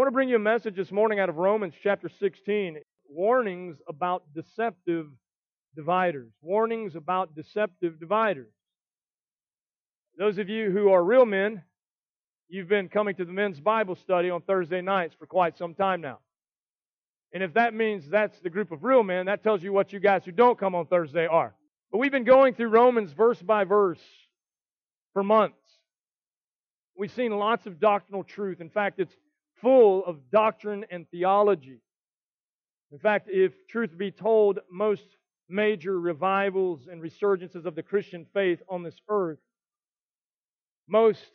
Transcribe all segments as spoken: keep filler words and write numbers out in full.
want to bring you a message this morning out of Romans chapter sixteen, warnings about deceptive dividers, warnings about deceptive dividers. Those of you who are real men, you've been coming to the men's Bible study on Thursday nights for quite some time now. And if that means that's the group of real men, that tells you what you guys who don't come on Thursday are. But we've been going through Romans verse by verse for months. We've seen lots of doctrinal truth. In fact, it's full of doctrine and theology. In fact, if truth be told, most major revivals and resurgences of the Christian faith on this earth, most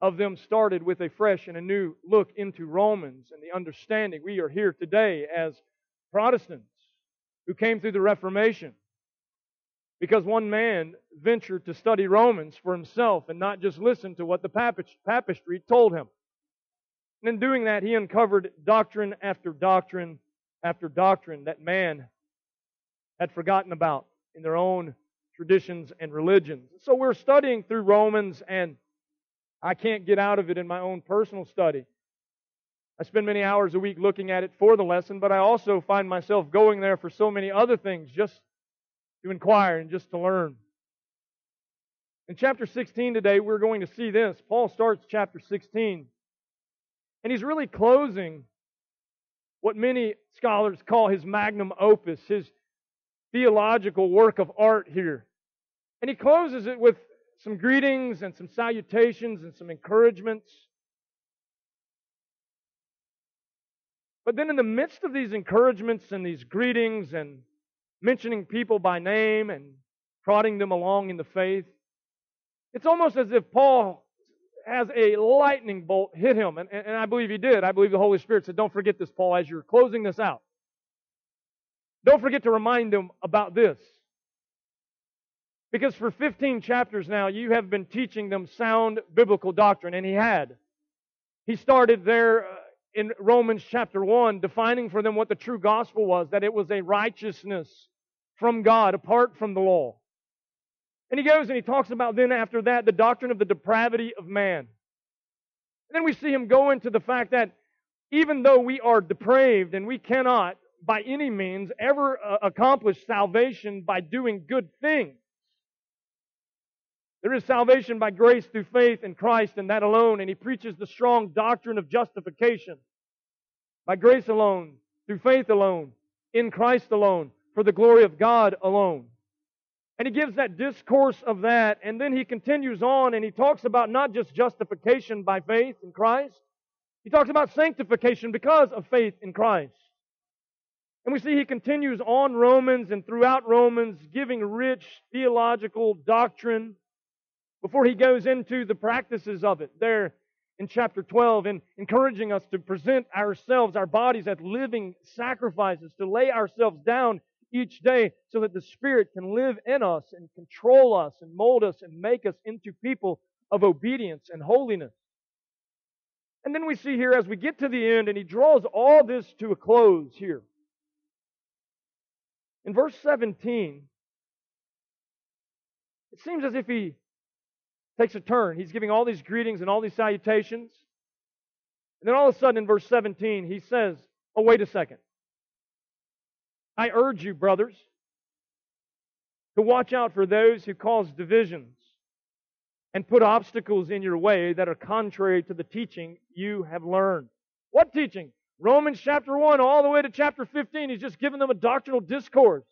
of them started with a fresh and a new look into Romans and the understanding. We are here today as Protestants who came through the Reformation because one man ventured to study Romans for himself and not just listen to what the papistry told him. And in doing that, he uncovered doctrine after doctrine after doctrine that man had forgotten about in their own traditions and religions. So we're studying through Romans, and I can't get out of it in my own personal study. I spend many hours a week looking at it for the lesson, but I also find myself going there for so many other things, just to inquire and just to learn. In chapter sixteen today, we're going to see this. Paul starts chapter sixteen. And he's really closing what many scholars call his magnum opus, his theological work of art here. And he closes it with some greetings and some salutations and some encouragements. But then in the midst of these encouragements and these greetings and mentioning people by name and prodding them along in the faith, it's almost as if Paul as a lightning bolt hit him. And, and I believe he did. I believe the Holy Spirit said, don't forget this, Paul, as you're closing this out. Don't forget to remind them about this. Because for fifteen chapters now, you have been teaching them sound biblical doctrine. And he had. He started there in Romans chapter one, defining for them what the true gospel was, that it was a righteousness from God apart from the law. And he goes and he talks about then after that the doctrine of the depravity of man. And then we see him go into the fact that even though we are depraved and we cannot by any means ever uh, accomplish salvation by doing good things, there is salvation by grace through faith in Christ and that alone. And he preaches the strong doctrine of justification by grace alone, through faith alone, in Christ alone, for the glory of God alone. And he gives that discourse of that, and then he continues on and he talks about not just justification by faith in Christ. He talks about sanctification because of faith in Christ. And we see he continues on Romans and throughout Romans, giving rich theological doctrine before he goes into the practices of it there in chapter twelve, and encouraging us to present ourselves, our bodies, as living sacrifices, to lay ourselves down each day so that the Spirit can live in us and control us and mold us and make us into people of obedience and holiness. And then we see here as we get to the end, and he draws all this to a close here. In verse seventeen, it seems as if he takes a turn. He's giving all these greetings and all these salutations. And then all of a sudden in verse seventeen, he says, oh, wait a second. I urge you, brothers, to watch out for those who cause divisions and put obstacles in your way that are contrary to the teaching you have learned. What teaching? Romans chapter one all the way to chapter fifteen. He's just giving them a doctrinal discourse.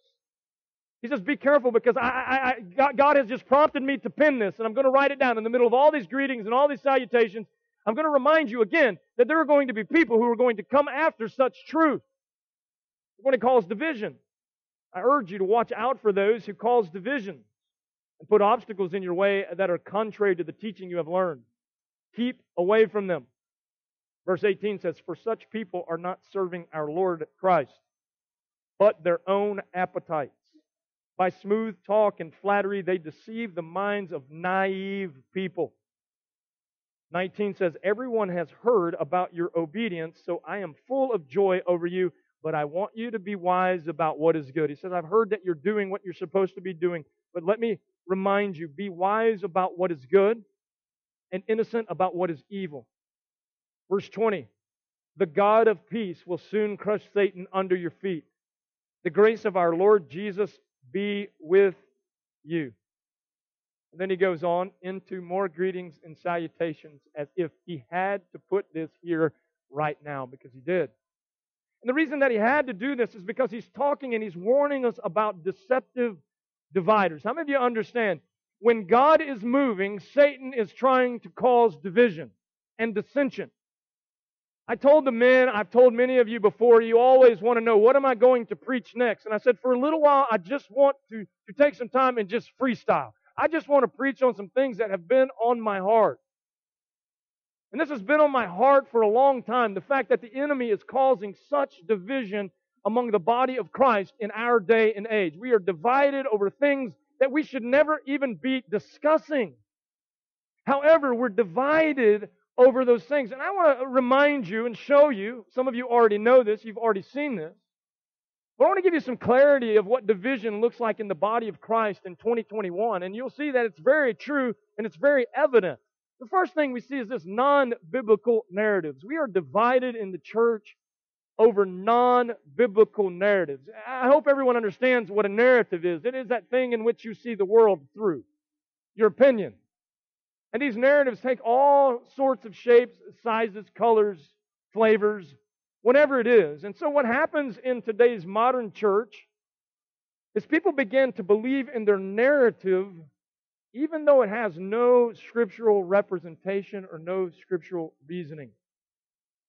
He says, be careful because I, I, I, God has just prompted me to pen this, and I'm going to write it down in the middle of all these greetings and all these salutations. I'm going to remind you again that there are going to be people who are going to come after such truth. When it causes division, I urge you to watch out for those who cause division and put obstacles in your way that are contrary to the teaching you have learned. Keep away from them. Verse eighteen says, for such people are not serving our Lord Christ, but their own appetites. By smooth talk and flattery, they deceive the minds of naive people. nineteen says, everyone has heard about your obedience, so I am full of joy over you. But I want you to be wise about what is good. He says, I've heard that you're doing what you're supposed to be doing, but let me remind you, be wise about what is good and innocent about what is evil. Verse twenty, The God of peace will soon crush Satan under your feet. The grace of our Lord Jesus be with you. And then he goes on into more greetings and salutations, as if he had to put this here right now, because he did. And the reason that he had to do this is because he's talking and he's warning us about deceptive dividers. How many of you understand? When God is moving, Satan is trying to cause division and dissension. I told the men, I've told many of you before, you always want to know, what am I going to preach next? And I said, for a little while, I just want to, to take some time and just freestyle. I just want to preach on some things that have been on my heart. And this has been on my heart for a long time, the fact that the enemy is causing such division among the body of Christ in our day and age. We are divided over things that we should never even be discussing. However, we're divided over those things. And I want to remind you and show you, some of you already know this, you've already seen this, but I want to give you some clarity of what division looks like in the body of Christ in twenty twenty-one. And you'll see that it's very true and it's very evident. The first thing we see is this: non-biblical narratives. We are divided in the church over non-biblical narratives. I hope everyone understands what a narrative is. It is that thing in which you see the world through, your opinion. And these narratives take all sorts of shapes, sizes, colors, flavors, whatever it is. And so what happens in today's modern church is people begin to believe in their narrative even though it has no scriptural representation or no scriptural reasoning.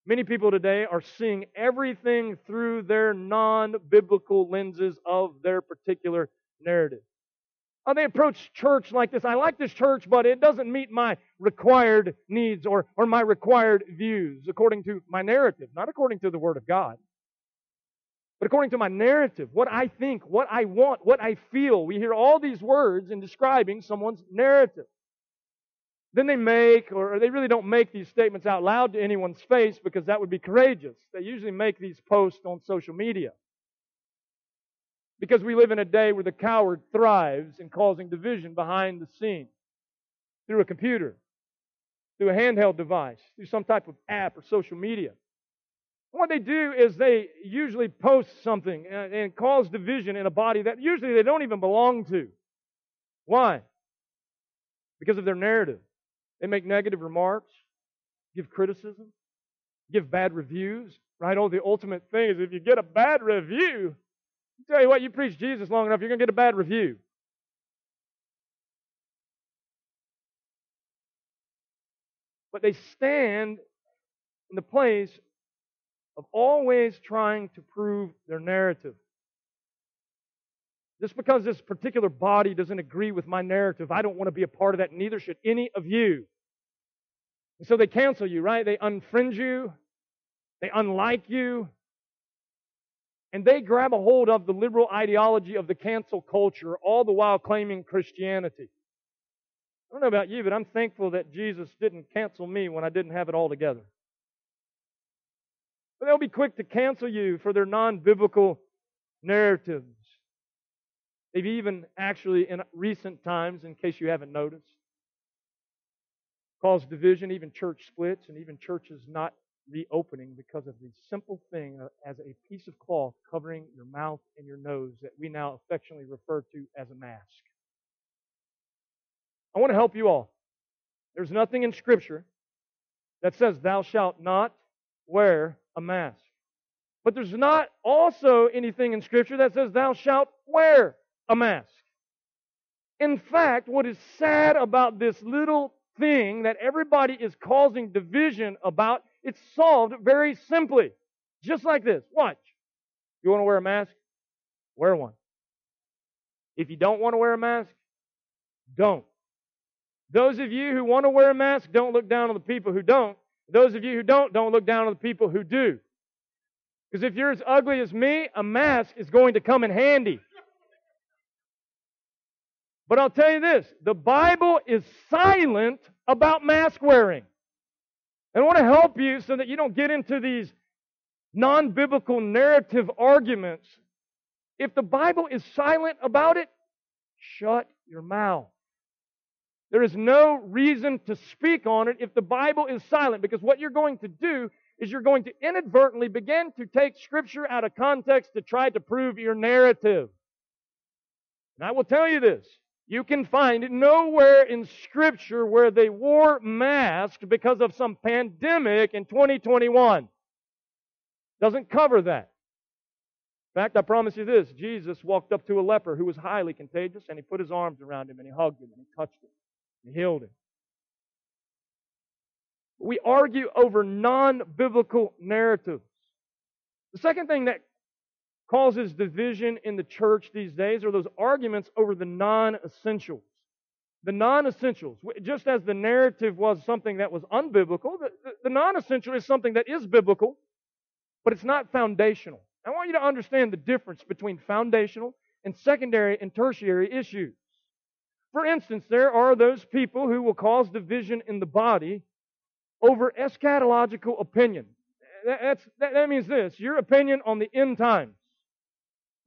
Many people today are seeing everything through their non-biblical lenses of their particular narrative. Oh, they approach church like this: I like this church, but it doesn't meet my required needs or, or my required views according to my narrative, not according to the Word of God, but according to my narrative, what I think, what I want, what I feel. We hear all these words in describing someone's narrative. Then they make, or they really don't make these statements out loud to anyone's face because that would be courageous. They usually make these posts on social media because we live in a day where the coward thrives in causing division behind the scenes through a computer, through a handheld device, through some type of app or social media. What they do is they usually post something and cause division in a body that usually they don't even belong to. Why? Because of their narrative. They make negative remarks, give criticism, give bad reviews, right? Oh, the ultimate thing is if you get a bad review, I tell you what, you preach Jesus long enough, you're going to get a bad review. But they stand in the place of always trying to prove their narrative. Just because this particular body doesn't agree with my narrative, I don't want to be a part of that, neither should any of you. And so they cancel you, right? They unfriend you. They unlike you. And they grab a hold of the liberal ideology of the cancel culture, all the while claiming Christianity. I don't know about you, but I'm thankful that Jesus didn't cancel me when I didn't have it all together. But they'll be quick to cancel you for their non-biblical narratives. They've even actually, in recent times, in case you haven't noticed, caused division, even church splits, and even churches not reopening because of the simple thing as a piece of cloth covering your mouth and your nose that we now affectionately refer to as a mask. I want to help you all. There's nothing in Scripture that says thou shalt not wear a mask. But there's not also anything in Scripture that says thou shalt wear a mask. In fact, what is sad about this little thing that everybody is causing division about, it's solved very simply. Just like this. Watch. You want to wear a mask? Wear one. If you don't want to wear a mask, don't. Those of you who want to wear a mask, don't look down on the people who don't. Those of you who don't, don't look down on the people who do. Because if you're as ugly as me, a mask is going to come in handy. But I'll tell you this, the Bible is silent about mask wearing. And I want to help you so that you don't get into these non-biblical narrative arguments. If the Bible is silent about it, shut your mouth. There is no reason to speak on it if the Bible is silent, because what you're going to do is you're going to inadvertently begin to take Scripture out of context to try to prove your narrative. And I will tell you this. You can find nowhere in Scripture where they wore masks because of some pandemic in twenty twenty-one. Doesn't cover that. In fact, I promise you this. Jesus walked up to a leper who was highly contagious, and he put his arms around him, and he hugged him, and he touched him, and he healed him. We argue over non-biblical narratives. The second thing that causes division in the church these days are those arguments over the non-essentials. The non-essentials. Just as the narrative was something that was unbiblical, the, the, the non-essential is something that is biblical, but it's not foundational. I want you to understand the difference between foundational and secondary and tertiary issues. For instance, there are those people who will cause division in the body over eschatological opinion. That's, that, that means this, your opinion on the end times.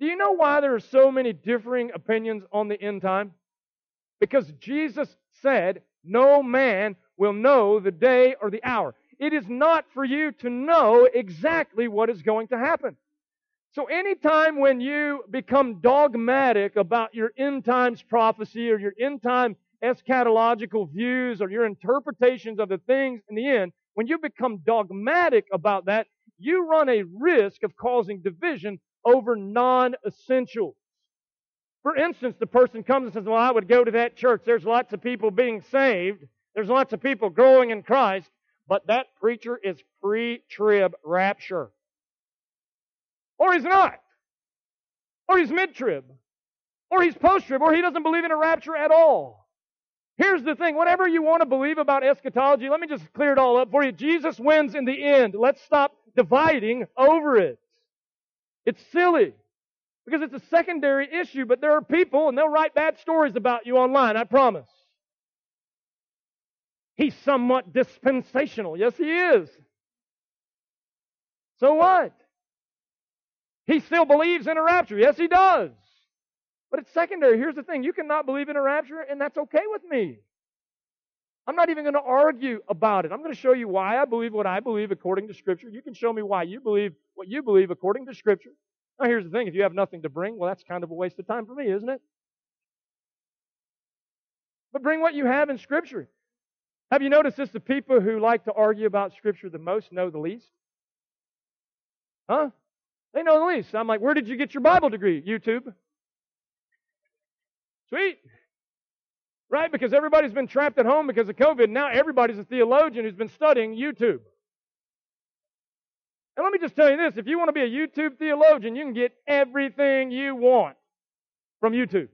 Do you know why there are so many differing opinions on the end time? Because Jesus said, no man will know the day or the hour. It is not for you to know exactly what is going to happen. So anytime when you become dogmatic about your end times prophecy or your end time eschatological views or your interpretations of the things in the end, when you become dogmatic about that, you run a risk of causing division over non-essentials. For instance, the person comes and says, well, I would go to that church. There's lots of people being saved. There's lots of people growing in Christ, but that preacher is pre-trib rapture. Or he's not. Or he's mid-trib. Or he's post-trib. Or he doesn't believe in a rapture at all. Here's the thing. Whatever you want to believe about eschatology, let me just clear it all up for you. Jesus wins in the end. Let's stop dividing over it. It's silly because it's a secondary issue, but there are people, and they'll write bad stories about you online, I promise. He's somewhat dispensational. Yes, he is. So what? He still believes in a rapture. Yes, he does. But it's secondary. Here's the thing. You cannot believe in a rapture, and that's okay with me. I'm not even going to argue about it. I'm going to show you why I believe what I believe according to Scripture. You can show me why you believe what you believe according to Scripture. Now, here's the thing. If you have nothing to bring, well, that's kind of a waste of time for me, isn't it? But bring what you have in Scripture. Have you noticed this? The people who like to argue about Scripture the most know the least. Huh? They know the least. I'm like, where did you get your Bible degree? YouTube. Sweet. Right? Because everybody's been trapped at home because of COVID. And now everybody's a theologian who's been studying YouTube. And let me just tell you this. If you want to be a YouTube theologian, you can get everything you want from YouTube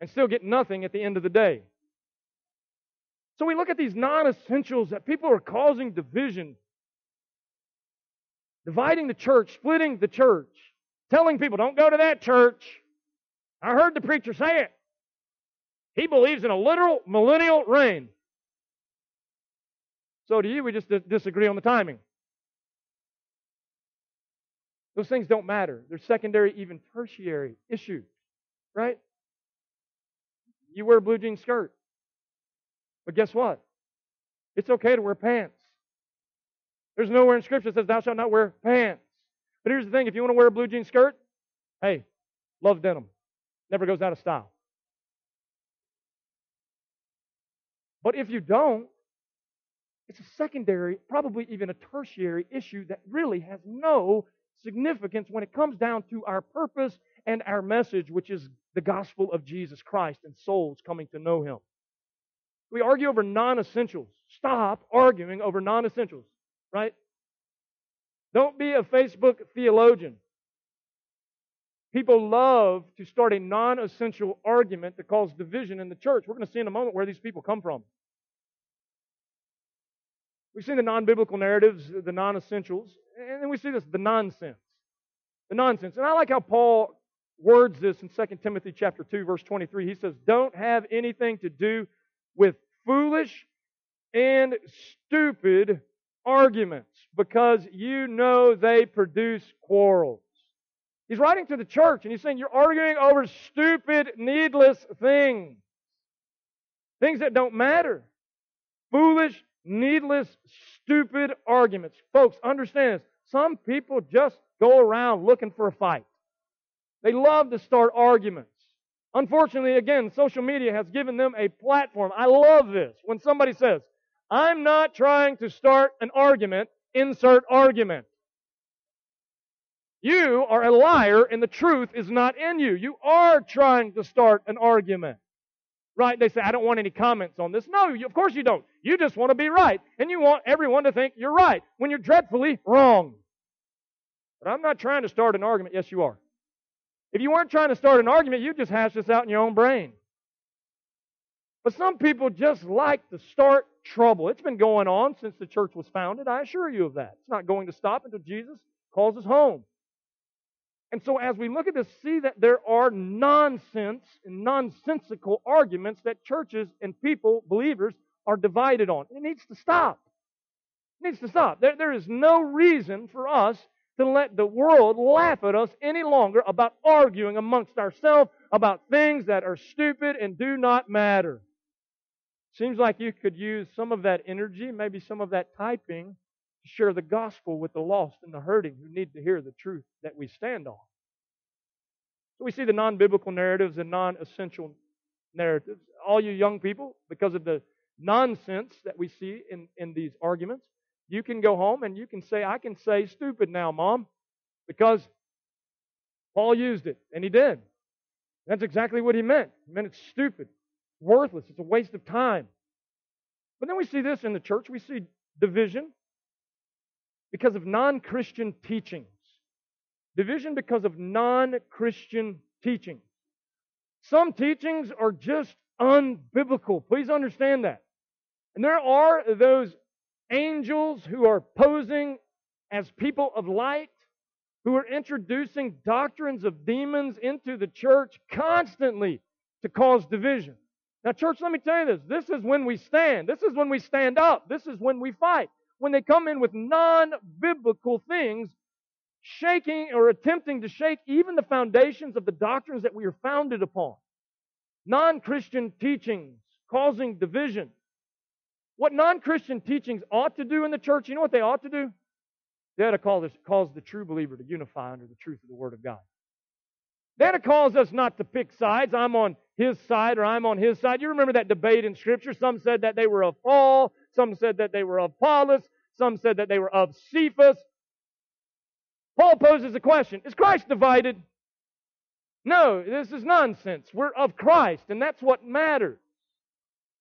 and still get nothing at the end of the day. So we look at these non-essentials that people are causing division, dividing the church, splitting the church, telling people, don't go to that church. I heard the preacher say it. He believes in a literal millennial reign. So do you. We just disagree on the timing. Those things don't matter. They're secondary, even tertiary issues, right? You wear a blue jean skirt. But guess what? It's okay to wear pants. There's nowhere in Scripture that says, thou shalt not wear pants. But here's the thing. If you want to wear a blue jean skirt, hey, love denim. Never goes out of style. But if you don't, it's a secondary, probably even a tertiary issue that really has no significance when it comes down to our purpose and our message, which is the gospel of Jesus Christ and souls coming to know Him. We argue over non-essentials. Stop arguing over non-essentials, right? Don't be a Facebook theologian. People love to start a non-essential argument that causes division in the church. We're going to see in a moment where these people come from. We've seen the non-biblical narratives, the non-essentials, and then we see this, the nonsense. The nonsense. And I like how Paul words this in Second Timothy chapter two, verse twenty-three. He says, don't have anything to do with foolish and stupid arguments, because you know they produce quarrels. He's writing to the church, and he's saying, you're arguing over stupid, needless things. Things that don't matter. Foolish, needless, stupid arguments. Folks, understand this. Some people just go around looking for a fight. They love to start arguments. Unfortunately, again, social media has given them a platform. I love this. When somebody says, I'm not trying to start an argument, insert argument. You are a liar and the truth is not in you. You are trying to start an argument. Right? They say, I don't want any comments on this. No, you, of course you don't. You just want to be right. And you want everyone to think you're right when you're dreadfully wrong. But I'm not trying to start an argument. Yes, you are. If you weren't trying to start an argument, you'd just hash this out in your own brain. But some people just like to start trouble. It's been going on since the church was founded. I assure you of that. It's not going to stop until Jesus calls us home. And so as we look at this, see that there are nonsense and nonsensical arguments that churches and people, believers, are divided on. It needs to stop. It needs to stop. There, there is no reason for us to let the world laugh at us any longer about arguing amongst ourselves about things that are stupid and do not matter. Seems like you could use some of that energy, maybe some of that typing, to share the gospel with the lost and the hurting who need to hear the truth that we stand on. So we see the non-biblical narratives and non-essential narratives. All you young people, because of the nonsense that we see in, in these arguments, you can go home and you can say, I can say stupid now, Mom, because Paul used it, and he did. That's exactly what he meant. He meant it's stupid, worthless, it's a waste of time. But then we see this in the church. We see division because of non-Christian teachings. Division because of non-Christian teachings. Some teachings are just unbiblical. Please understand that. And there are those angels who are posing as people of light, who are introducing doctrines of demons into the church constantly to cause division. Now, church, let me tell you this. This is when we stand. This is when we stand up. This is when we fight. When they come in with non-biblical things, shaking or attempting to shake even the foundations of the doctrines that we are founded upon. Non-Christian teachings causing division. What non-Christian teachings ought to do in the church, you know what they ought to do? They ought to call this, cause the true believer to unify under the truth of the Word of God. They ought to cause us not to pick sides. I'm on his side or I'm on his side. You remember that debate in Scripture? Some said that they were of Paul. Some said that they were of Apollos. Some said that they were of Cephas. Paul poses a question. Is Christ divided? No, this is nonsense. We're of Christ, and that's what matters.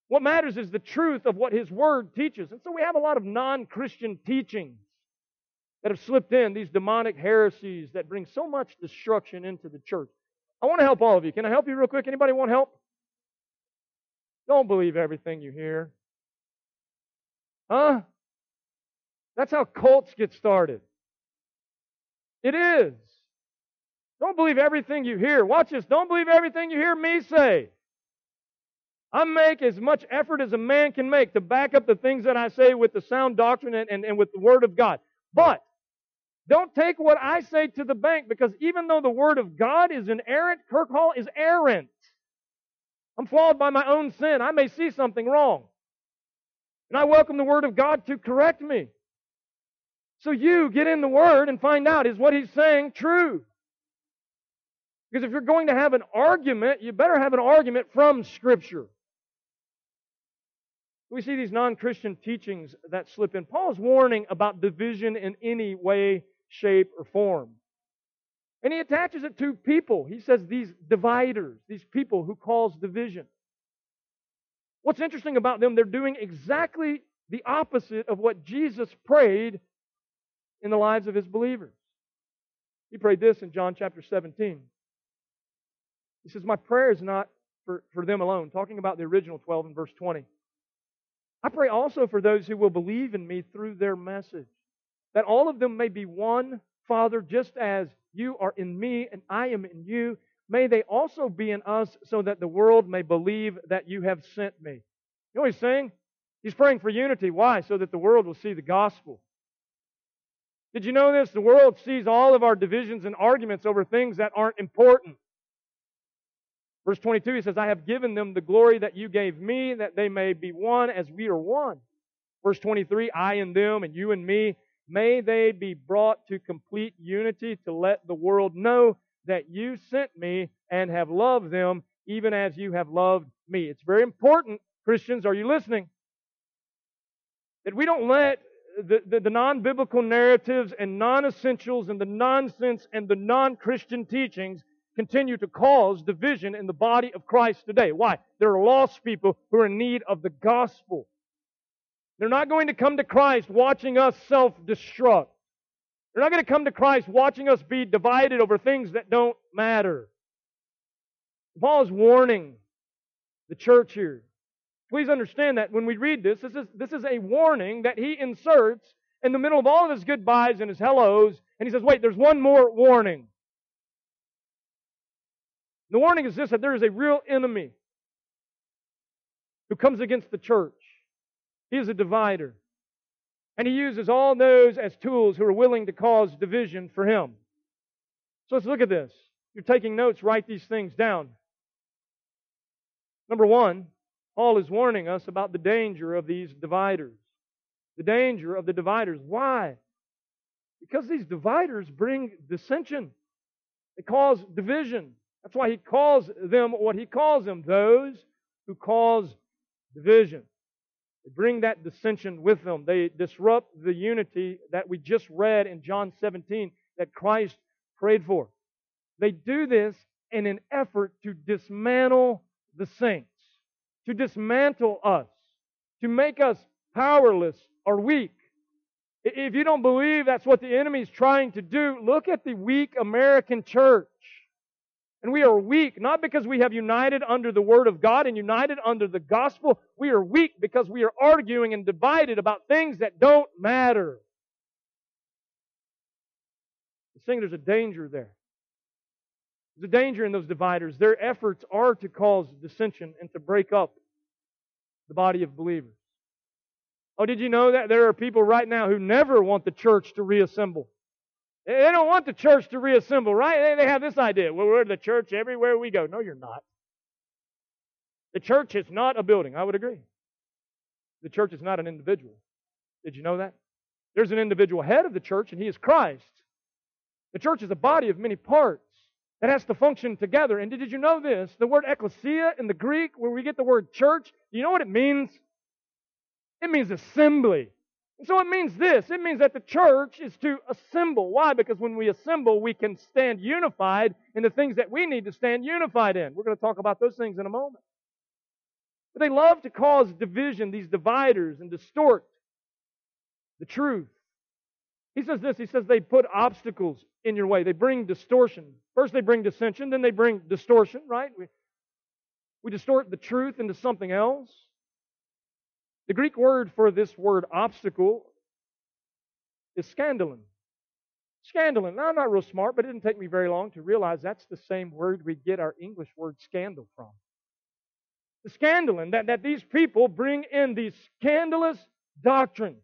What matters is the truth of what His Word teaches. And so we have a lot of non-Christian teachings that have slipped in, these demonic heresies that bring so much destruction into the church. I want to help all of you. Can I help you real quick? Anybody want help? Don't believe everything you hear. Huh? That's how cults get started. It is. Don't believe everything you hear. Watch this. Don't believe everything you hear me say. I make as much effort as a man can make to back up the things that I say with the sound doctrine and, and, and with the Word of God. But don't take what I say to the bank, because even though the Word of God is inerrant, Kirk Hall is errant. I'm flawed by my own sin. I may see something wrong. And I welcome the Word of God to correct me. So you get in the Word and find out, is what He's saying true? Because if you're going to have an argument, you better have an argument from Scripture. We see these non-Christian teachings that slip in. Paul's warning about division in any way, shape, or form. And he attaches it to people. He says these dividers, these people who cause division. What's interesting about them, they're doing exactly the opposite of what Jesus prayed in the lives of His believers. He prayed this in John chapter seventeen. He says, my prayer is not for, for them alone, talking about the original twelve in verse twenty. I pray also for those who will believe in me through their message, that all of them may be one, Father, just as you are in me and I am in you. May they also be in us, so that the world may believe that you have sent me. You know what he's saying? He's praying for unity. Why? So that the world will see the gospel. Did you know this? The world sees all of our divisions and arguments over things that aren't important. Verse twenty-two, he says, I have given them the glory that you gave me, that they may be one as we are one. Verse twenty-three, I and them and you and me, may they be brought to complete unity to let the world know that you sent me and have loved them even as you have loved me. It's very important, Christians, are you listening? That we don't let the, the, the non-biblical narratives and non-essentials and the nonsense and the non-Christian teachings continue to cause division in the body of Christ today. Why? There are lost people who are in need of the gospel. They're not going to come to Christ watching us self-destruct. They're not going to come to Christ watching us be divided over things that don't matter. Paul is warning the church here. Please understand that when we read this, this is, this is a warning that he inserts in the middle of all of his goodbyes and his hellos, and he says, wait, there's one more warning. The warning is this, that there is a real enemy who comes against the church. He is a divider. And he uses all those as tools who are willing to cause division for him. So let's look at this. If you're taking notes, write these things down. Number one, Paul is warning us about the danger of these dividers. The danger of the dividers. Why? Because these dividers bring dissension. They cause division. That's why he calls them what he calls them, those who cause division. They bring that dissension with them. They disrupt the unity that we just read in John seventeen that Christ prayed for. They do this in an effort to dismantle the saints, to dismantle us, to make us powerless or weak. If you don't believe that's what the enemy is trying to do, look at the weak American church. And we are weak, not because we have united under the Word of God and united under the gospel. We are weak because we are arguing and divided about things that don't matter. I'm saying there's a danger there. There's a danger in those dividers. Their efforts are to cause dissension and to break up the body of believers. Oh, did you know that there are people right now who never want the church to reassemble? They don't want the church to reassemble, right? They have this idea. Well, we're the church everywhere we go. No, you're not. The church is not a building. I would agree. The church is not an individual. Did you know that? There's an individual head of the church, and he is Christ. The church is a body of many parts that has to function together. And did you know this? The word ecclesia in the Greek, where we get the word church, you know what it means? It means assembly. And so it means this. It means that the church is to assemble. Why? Because when we assemble, we can stand unified in the things that we need to stand unified in. We're going to talk about those things in a moment. But they love to cause division, these dividers, and distort the truth. He says this. He says they put obstacles in your way. They bring distortion. First they bring dissension, then they bring distortion, right? We, we distort the truth into something else. The Greek word for this word obstacle is scandalon. Scandalon. Now, I'm not real smart, but it didn't take me very long to realize that's the same word we get our English word scandal from. The scandalon, that, that these people bring in these scandalous doctrines.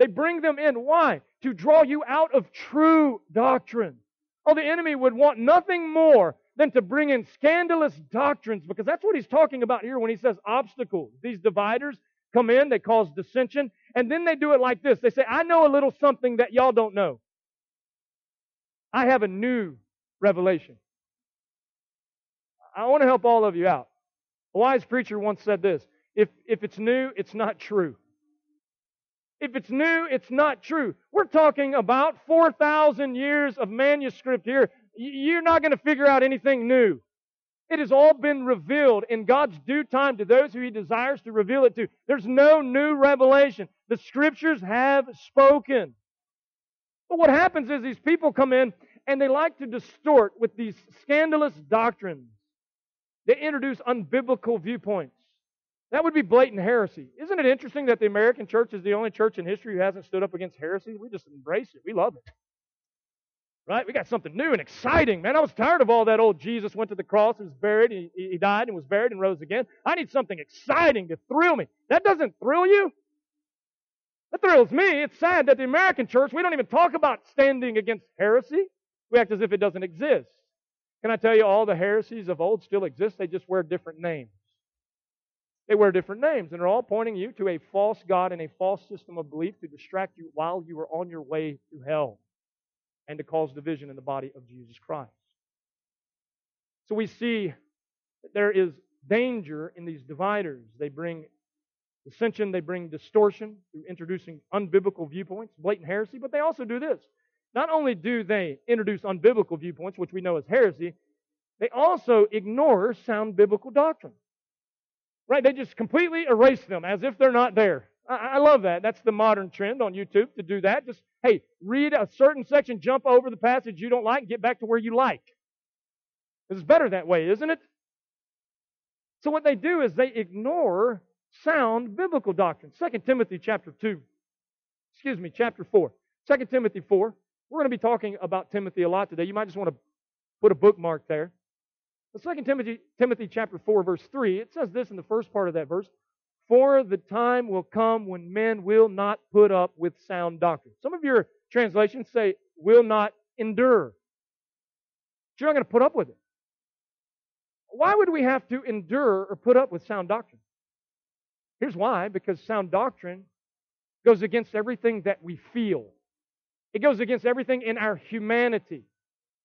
They bring them in. Why? To draw you out of true doctrine. Oh, the enemy would want nothing more than to bring in scandalous doctrines, because that's what he's talking about here when he says obstacles, these dividers. Come in, they cause dissension, and then they do it like this. They say, I know a little something that y'all don't know. I have a new revelation. I want to help all of you out. A wise preacher once said this, if, if it's new, it's not true. If it's new, it's not true. We're talking about four thousand years of manuscript here. You're not going to figure out anything new. It has all been revealed in God's due time to those who He desires to reveal it to. There's no new revelation. The Scriptures have spoken. But what happens is these people come in and they like to distort with these scandalous doctrines. They introduce unbiblical viewpoints. That would be blatant heresy. Isn't it interesting that the American church is the only church in history who hasn't stood up against heresy? We just embrace it. We love it. Right? We got something new and exciting, man. I was tired of all that old Jesus went to the cross and was buried, and he, he died and was buried and rose again. I need something exciting to thrill me. That doesn't thrill you. That thrills me. It's sad that the American church, we don't even talk about standing against heresy. We act as if it doesn't exist. Can I tell you all the heresies of old still exist? They just wear different names. They wear different names, and they're all pointing you to a false god and a false system of belief to distract you while you are on your way to hell and to cause division in the body of Jesus Christ. So we see that there is danger in these dividers. They bring dissension, they bring distortion through introducing unbiblical viewpoints, blatant heresy, but they also do this. Not only do they introduce unbiblical viewpoints, which we know as heresy, they also ignore sound biblical doctrine. Right? They just completely erase them as if they're not there. I, I love that. That's the modern trend on YouTube to do that. Just, hey, read a certain section, jump over the passage you don't like, and get back to where you like. It's better that way, isn't it? So what they do is they ignore sound biblical doctrine. Second Timothy chapter two, excuse me, chapter four. Second Timothy four. We're going to be talking about Timothy a lot today. You might just want to put a bookmark there. But Second Timothy, Timothy chapter four, verse three, it says this in the first part of that verse, "For the time will come when men will not put up with sound doctrine." Some of your translations say, "will not endure." But you're not going to put up with it. Why would we have to endure or put up with sound doctrine? Here's why, because sound doctrine goes against everything that we feel. It goes against everything in our humanity.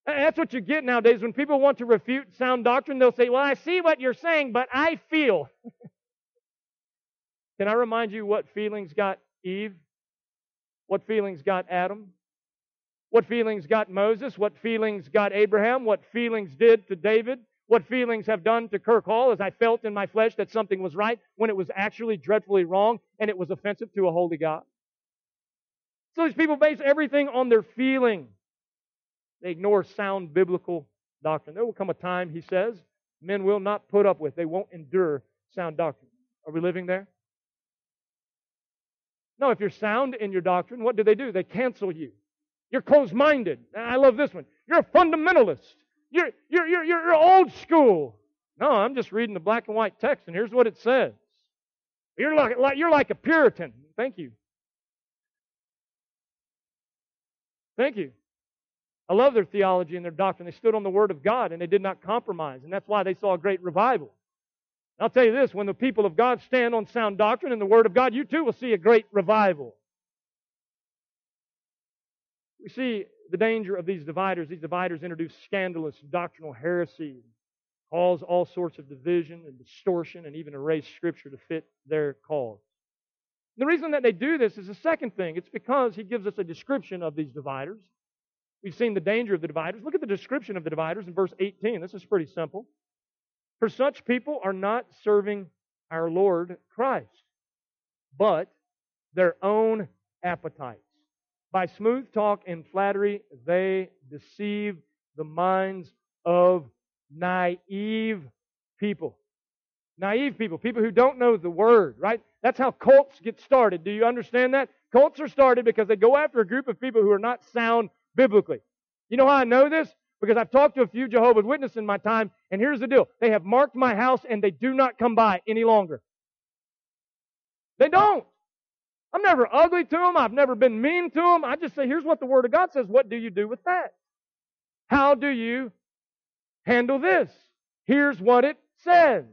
That's what you get nowadays. When people want to refute sound doctrine, they'll say, "Well, I see what you're saying, but I feel." Can I remind you what feelings got Eve? What feelings got Adam? What feelings got Moses? What feelings got Abraham? What feelings did to David? What feelings have done to Kirk Hall as I felt in my flesh that something was right when it was actually dreadfully wrong and it was offensive to a holy God? So these people base everything on their feelings. They ignore sound biblical doctrine. There will come a time, he says, men will not put up with, they won't endure sound doctrine. Are we living there? No, if you're sound in your doctrine, what do they do? They cancel you. You're closed-minded. I love this one. You're a fundamentalist. You're, you're, you're, you're old school. No, I'm just reading the black and white text, and here's what it says. You're like, you're like a Puritan. Thank you. Thank you. I love their theology and their doctrine. They stood on the Word of God and they did not compromise. And that's why they saw a great revival. And I'll tell you this, when the people of God stand on sound doctrine and the Word of God, you too will see a great revival. We see the danger of these dividers. These dividers introduce scandalous doctrinal heresy, cause all sorts of division and distortion, and even erase Scripture to fit their cause. And the reason that they do this is the second thing. It's because he gives us a description of these dividers. We've seen the danger of the dividers. Look at the description of the dividers in verse eighteen. This is pretty simple. "For such people are not serving our Lord Christ, but their own appetites. By smooth talk and flattery, they deceive the minds of naive people." Naive people, people who don't know the Word, right? That's how cults get started. Do you understand that? Cults are started because they go after a group of people who are not sound biblically. You know how I know this? Because I've talked to a few Jehovah's Witnesses in my time, and here's the deal. They have marked my house, and they do not come by any longer. They don't. I'm never ugly to them. I've never been mean to them. I just say, here's what the Word of God says. What do you do with that? How do you handle this? Here's what it says.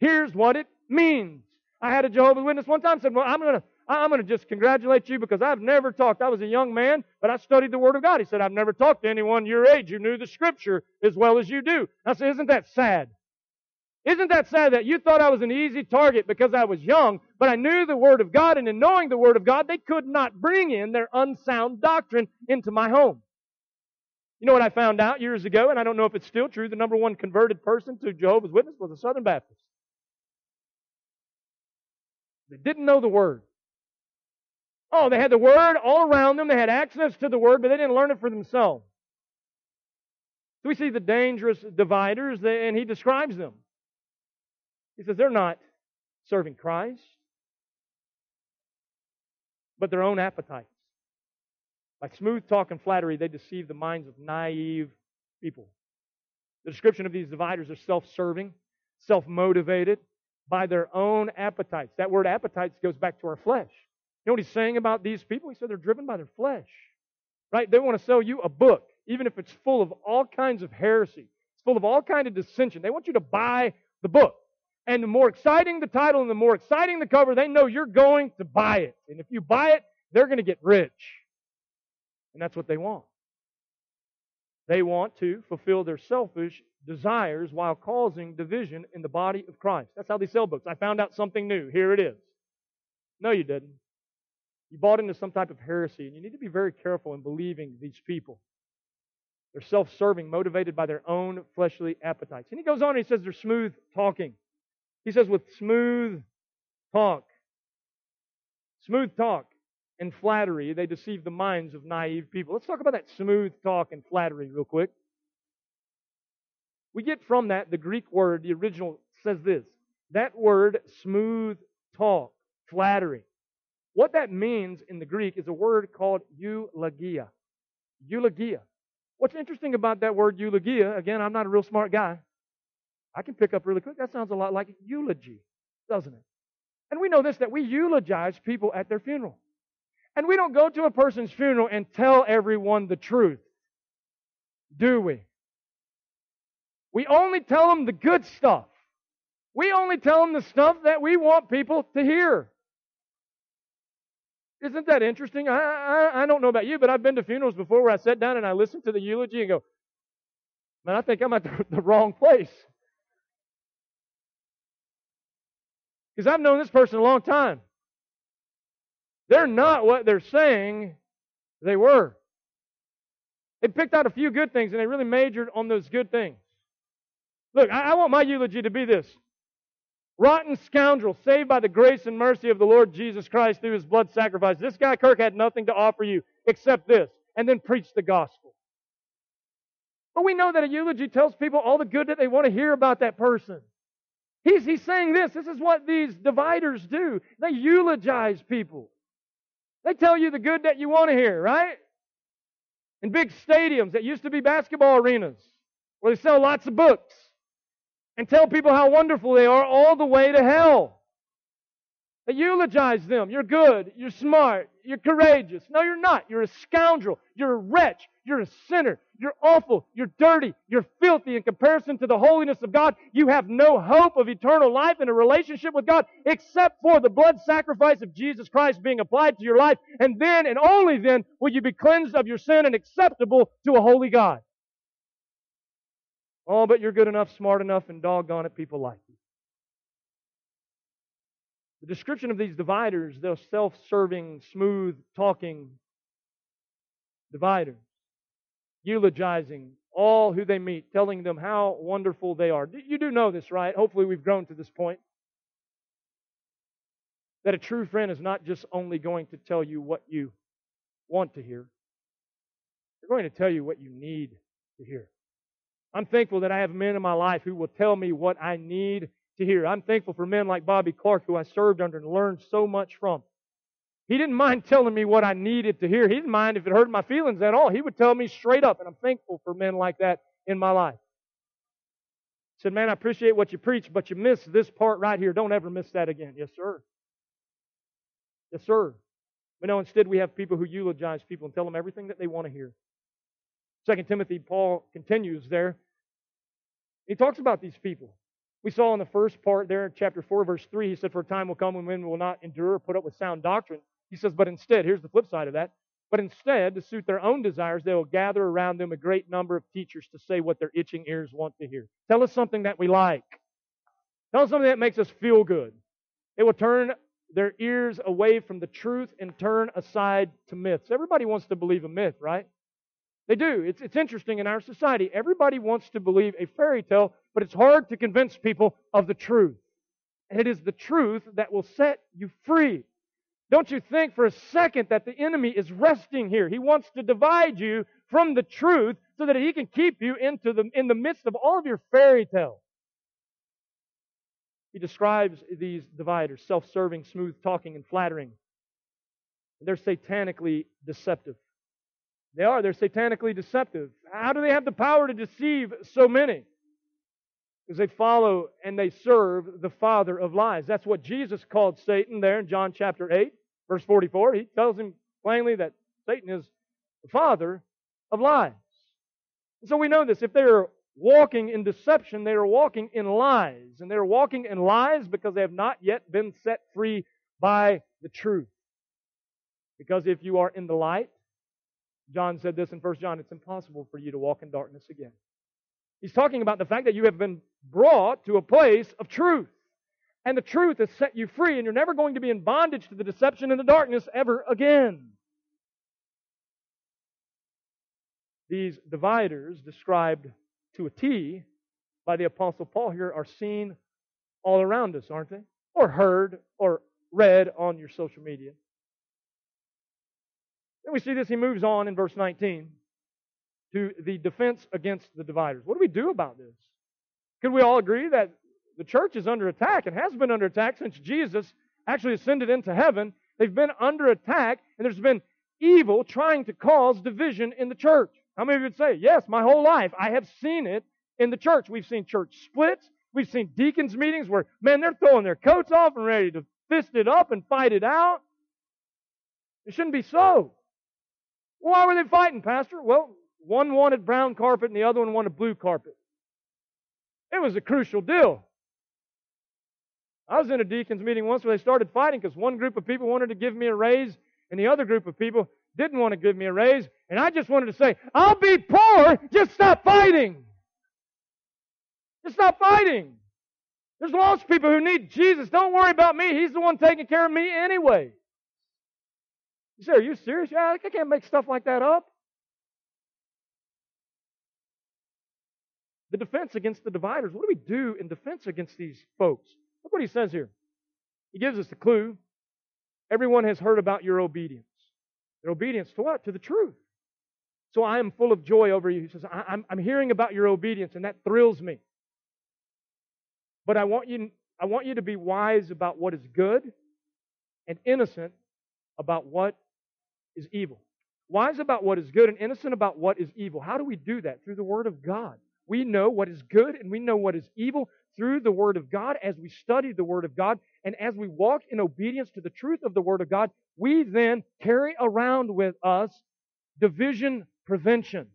Here's what it means. I had a Jehovah's Witness one time said, "Well, I'm going to I'm going to just congratulate you because I've never talked. I was a young man, but I studied the Word of God." He said, "I've never talked to anyone your age who knew the Scripture as well as you do." I said, "Isn't that sad? Isn't that sad that you thought I was an easy target because I was young, but I knew the Word of God, and in knowing the Word of God, they could not bring in their unsound doctrine into my home?" You know what I found out years ago, and I don't know if it's still true, the number one converted person to Jehovah's Witness was a Southern Baptist. They didn't know the Word. Oh, they had the Word all around them. They had access to the Word, but they didn't learn it for themselves. So we see the dangerous dividers, and he describes them. He says they're not serving Christ, but their own appetites. By smooth talk and flattery, they deceive the minds of naive people. The description of these dividers are self-serving, self-motivated, by their own appetites. That word appetites goes back to our flesh. You know what he's saying about these people? He said they're driven by their flesh, right? They want to sell you a book, even if it's full of all kinds of heresy. It's full of all kinds of dissension. They want you to buy the book. And the more exciting the title and the more exciting the cover, they know you're going to buy it. And if you buy it, they're going to get rich. And that's what they want. They want to fulfill their selfish desires while causing division in the body of Christ. That's how they sell books. I found out something new. Here it is. No, you didn't. You bought into some type of heresy, and you need to be very careful in believing these people. They're self-serving, motivated by their own fleshly appetites. And he goes on and he says they're smooth talking. He says with smooth talk, smooth talk and flattery, they deceive the minds of naive people. Let's talk about that smooth talk and flattery real quick. We get from that the Greek word, the original says this, that word smooth talk, flattery. What that means in the Greek is a word called eulogia. Eulogia. What's interesting about that word eulogia, again, I'm not a real smart guy. I can pick up really quick. That sounds a lot like eulogy, doesn't it? And we know this, that we eulogize people at their funeral. And we don't go to a person's funeral and tell everyone the truth, do we? We only tell them the good stuff. We only tell them the stuff that we want people to hear. Isn't that interesting? I, I, I don't know about you, but I've been to funerals before where I sat down and I listened to the eulogy and go, man, I think I'm at the, the wrong place. Because I've known this person a long time. They're not what they're saying they were. They picked out a few good things and they really majored on those good things. Look, I, I want my eulogy to be this. Rotten scoundrel, saved by the grace and mercy of the Lord Jesus Christ through His blood sacrifice. This guy, Kirk, had nothing to offer you except this, and then preach the gospel. But we know that a eulogy tells people all the good that they want to hear about that person. He's, he's saying this. This is what these dividers do. They eulogize people. They tell you the good that you want to hear, right? In big stadiums that used to be basketball arenas where they sell lots of books. And tell people how wonderful they are all the way to hell. They eulogize them. You're good. You're smart. You're courageous. No, you're not. You're a scoundrel. You're a wretch. You're a sinner. You're awful. You're dirty. You're filthy. In comparison to the holiness of God, you have no hope of eternal life and a relationship with God except for the blood sacrifice of Jesus Christ being applied to your life. And then and only then will you be cleansed of your sin and acceptable to a holy God. Oh, but you're good enough, smart enough, and doggone it, people like you. The description of these dividers, those self-serving, smooth-talking dividers, eulogizing all who they meet, telling them how wonderful they are. You do know this, right? Hopefully we've grown to this point. That a true friend is not just only going to tell you what you want to hear. They're going to tell you what you need to hear. I'm thankful that I have men in my life who will tell me what I need to hear. I'm thankful for men like Bobby Clark, who I served under and learned so much from. He didn't mind telling me what I needed to hear. He didn't mind if it hurt my feelings at all. He would tell me straight up, and I'm thankful for men like that in my life. He said, man, I appreciate what you preach, but you missed this part right here. Don't ever miss that again. Yes, sir. Yes, sir. But no, instead we have people who eulogize people and tell them everything that they want to hear. Second Timothy, Paul continues there. He talks about these people. We saw in the first part there in chapter four, verse three, he said, for a time will come when men will not endure or put up with sound doctrine. He says, but instead, here's the flip side of that, but instead, to suit their own desires, they will gather around them a great number of teachers to say what their itching ears want to hear. Tell us something that we like. Tell us something that makes us feel good. They will turn their ears away from the truth and turn aside to myths. Everybody wants to believe a myth, right? They do. It's, it's interesting in our society. Everybody wants to believe a fairy tale, but it's hard to convince people of the truth. And it is the truth that will set you free. Don't you think for a second that the enemy is resting here. He wants to divide you from the truth so that he can keep you into the, in the midst of all of your fairy tales. He describes these dividers, self-serving, smooth-talking, and flattering. They're satanically deceptive. They are. They're satanically deceptive. How do they have the power to deceive so many? Because they follow and they serve the father of lies. That's what Jesus called Satan there in John chapter eight, verse forty-four. He tells him plainly that Satan is the father of lies. And so we know this. If they are walking in deception, they are walking in lies. And they are walking in lies because they have not yet been set free by the truth. Because if you are in the light, John said this in First John, it's impossible for you to walk in darkness again. He's talking about the fact that you have been brought to a place of truth. And the truth has set you free, and you're never going to be in bondage to the deception and the darkness ever again. These dividers, described to a T by the Apostle Paul here, are seen all around us, aren't they? Or heard or read on your social media. Then we see this, he moves on in verse nineteen to the defense against the dividers. What do we do about this? Could we all agree that the church is under attack and has been under attack since Jesus actually ascended into heaven? They've been under attack, and there's been evil trying to cause division in the church. How many of you would say, yes, my whole life I have seen it in the church. We've seen church splits. We've seen deacons meetings where, man, they're throwing their coats off and ready to fist it up and fight it out. It shouldn't be so. Why were they fighting, Pastor? Well, one wanted brown carpet and the other one wanted blue carpet. It was a crucial deal. I was in a deacon's meeting once where they started fighting because one group of people wanted to give me a raise and the other group of people didn't want to give me a raise. And I just wanted to say, I'll be poor, just stop fighting. Just stop fighting. There's lost people who need Jesus. Don't worry about me. He's the one taking care of me anyway. You say, are you serious? Yeah, I can't make stuff like that up. The defense against the dividers. What do we do in defense against these folks? Look what he says here. He gives us the clue. Everyone has heard about your obedience. Your obedience to what? To the truth. So I am full of joy over you. He says, I'm, I'm hearing about your obedience, and that thrills me. But I want you, I want you to be wise about what is good and innocent about what is evil. Wise about what is good and innocent about what is evil. How do we do that? Through the Word of God. We know what is good and we know what is evil through the Word of God, as we study the Word of God, and as we walk in obedience to the truth of the Word of God, we then carry around with us division prevention.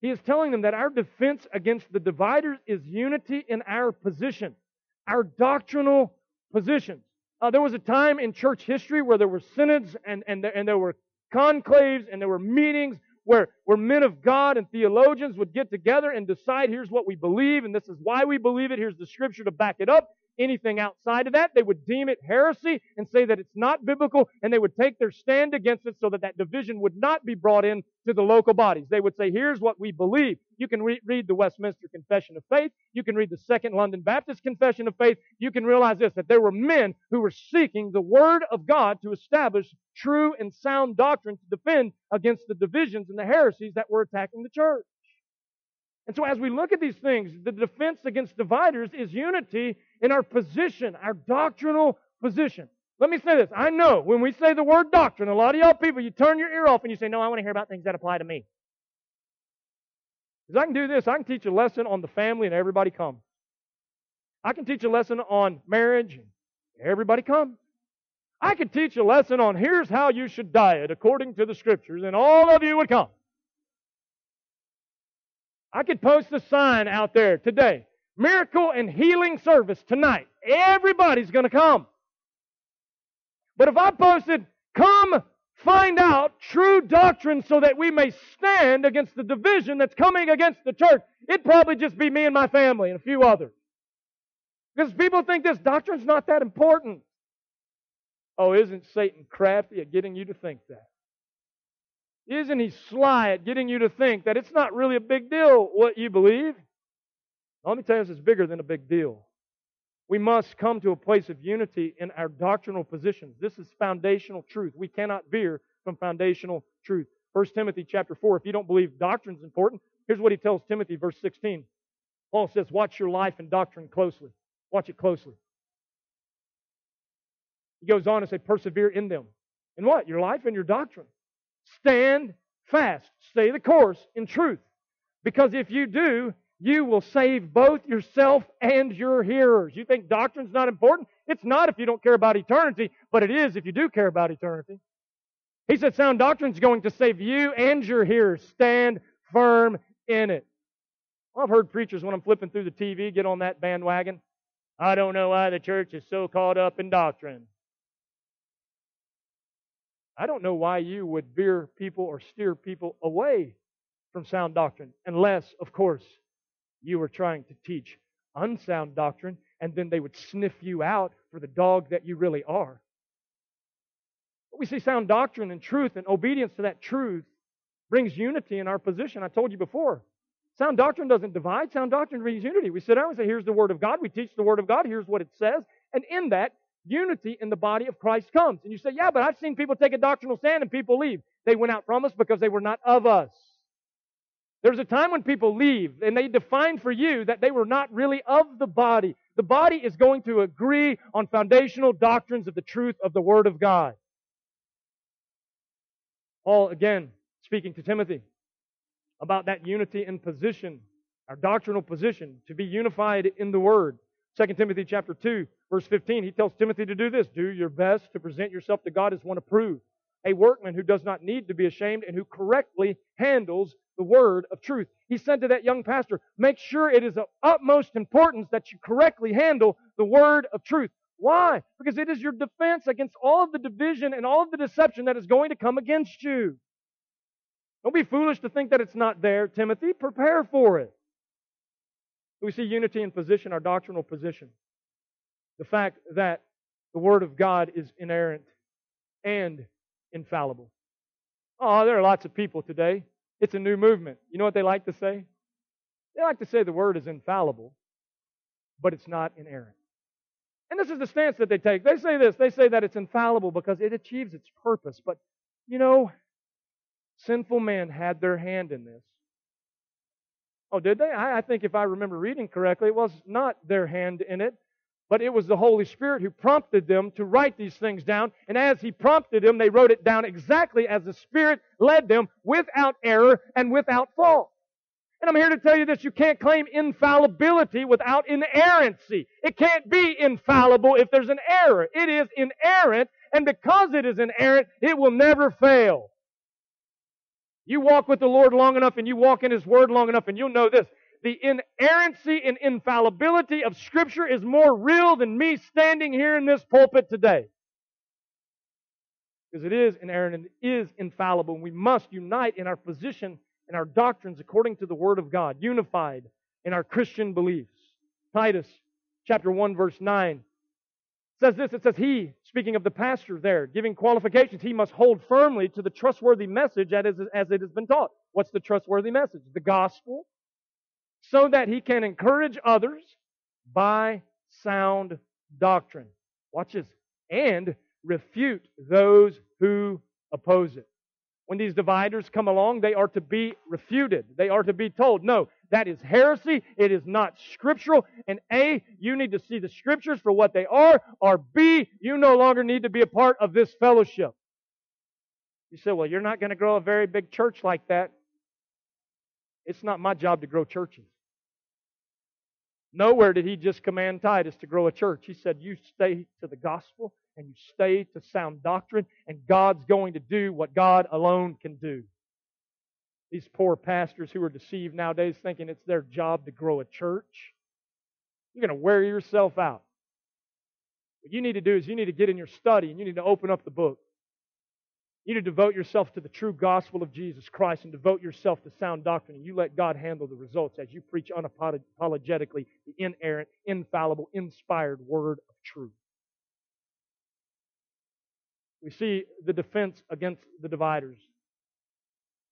He is telling them that our defense against the dividers is unity in our position, our doctrinal positions. Uh, there was a time in church history where there were synods and, and, and there were conclaves and there were meetings Where, where men of God and theologians would get together and decide, here's what we believe, and this is why we believe it, here's the Scripture to back it up. Anything outside of that, they would deem it heresy and say that it's not biblical, and they would take their stand against it so that that division would not be brought in to the local bodies. They would say, here's what we believe. You can re- read the Westminster Confession of Faith. You can read the Second London Baptist Confession of Faith. You can realize this, that there were men who were seeking the Word of God to establish true and sound doctrine to defend against the divisions and the heresies that were attacking the church. And so as we look at these things, the defense against dividers is unity in our position, our doctrinal position. Let me say this. I know when we say the word doctrine, a lot of y'all people, you turn your ear off and you say, no, I want to hear about things that apply to me. Because I can do this. I can teach a lesson on the family and everybody comes. I can teach a lesson on marriage and everybody comes. I could teach a lesson on here's how you should diet according to the Scriptures and all of you would come. I could post a sign out there today. Miracle and healing service tonight. Everybody's going to come. But if I posted, come find out true doctrine so that we may stand against the division that's coming against the church, it'd probably just be me and my family and a few others. Because people think this doctrine's not that important. Oh, isn't Satan crafty at getting you to think that? Isn't he sly at getting you to think that it's not really a big deal what you believe? Let me tell you, this is bigger than a big deal. We must come to a place of unity in our doctrinal positions. This is foundational truth. We cannot veer from foundational truth. First Timothy chapter four, if you don't believe doctrine is important, here's what he tells Timothy, verse sixteen. Paul says, watch your life and doctrine closely. Watch it closely. He goes on to say, persevere in them. In what? Your life and your doctrine. Stand fast. Stay the course in truth. Because if you do, you will save both yourself and your hearers. You think doctrine's not important? It's not if you don't care about eternity, but it is if you do care about eternity. He said sound doctrine's going to save you and your hearers. Stand firm in it. Well, I've heard preachers, when I'm flipping through the T V, get on that bandwagon. I don't know why the church is so caught up in doctrine. I don't know why you would veer people or steer people away from sound doctrine, unless, of course, you were trying to teach unsound doctrine, and then they would sniff you out for the dog that you really are. But we see sound doctrine and truth and obedience to that truth brings unity in our position. I told you before, sound doctrine doesn't divide. Sound doctrine brings unity. We sit down and say, here's the Word of God. We teach the Word of God. Here's what it says. And in that, unity in the body of Christ comes. And you say, yeah, but I've seen people take a doctrinal stand and people leave. They went out from us because they were not of us. There's a time when people leave and they define for you that they were not really of the body. The body is going to agree on foundational doctrines of the truth of the Word of God. Paul, again, speaking to Timothy about that unity in position, our doctrinal position, to be unified in the Word. Second Timothy chapter two, verse fifteen, he tells Timothy to do this. Do your best to present yourself to God as one approved, a workman who does not need to be ashamed and who correctly handles the word of truth. He said to that young pastor, make sure it is of utmost importance that you correctly handle the word of truth. Why? Because it is your defense against all of the division and all of the deception that is going to come against you. Don't be foolish to think that it's not there, Timothy. Prepare for it. We see unity in position, our doctrinal position. The fact that the Word of God is inerrant and infallible. Oh, there are lots of people today. It's a new movement. You know what they like to say? They like to say the Word is infallible, but it's not inerrant. And this is the stance that they take. They say this. They say that it's infallible because it achieves its purpose. But, you know, sinful men had their hand in this. Oh, did they? I, I think if I remember reading correctly, it was not their hand in it, but it was the Holy Spirit who prompted them to write these things down. And as He prompted them, they wrote it down exactly as the Spirit led them, without error and without fault. And I'm here to tell you this, you can't claim infallibility without inerrancy. It can't be infallible if there's an error. It is inerrant, and because it is inerrant, it will never fail. You walk with the Lord long enough and you walk in His Word long enough and you'll know this. The inerrancy and infallibility of Scripture is more real than me standing here in this pulpit today. Because it is inerrant and it is infallible. And we must unite in our position and our doctrines according to the Word of God, unified in our Christian beliefs. Titus chapter one verse nine says this, it says, he, speaking of the pastor there, giving qualifications, he must hold firmly to the trustworthy message as it has been taught. What's the trustworthy message? The gospel. So that he can encourage others by sound doctrine. Watch this. And refute those who oppose it. When these dividers come along, they are to be refuted. They are to be told, no, that is heresy. It is not scriptural. And A, you need to see the Scriptures for what they are. Or B, you no longer need to be a part of this fellowship. You say, well, you're not going to grow a very big church like that. It's not my job to grow churches. Nowhere did he just command Titus to grow a church. He said, you stay to the gospel and you stay to sound doctrine, and God's going to do what God alone can do. These poor pastors who are deceived nowadays thinking it's their job to grow a church. You're going to wear yourself out. What you need to do is you need to get in your study and you need to open up the book. You need to devote yourself to the true gospel of Jesus Christ and devote yourself to sound doctrine, and you let God handle the results as you preach unapologetically the inerrant, infallible, inspired Word of truth. We see the defense against the dividers.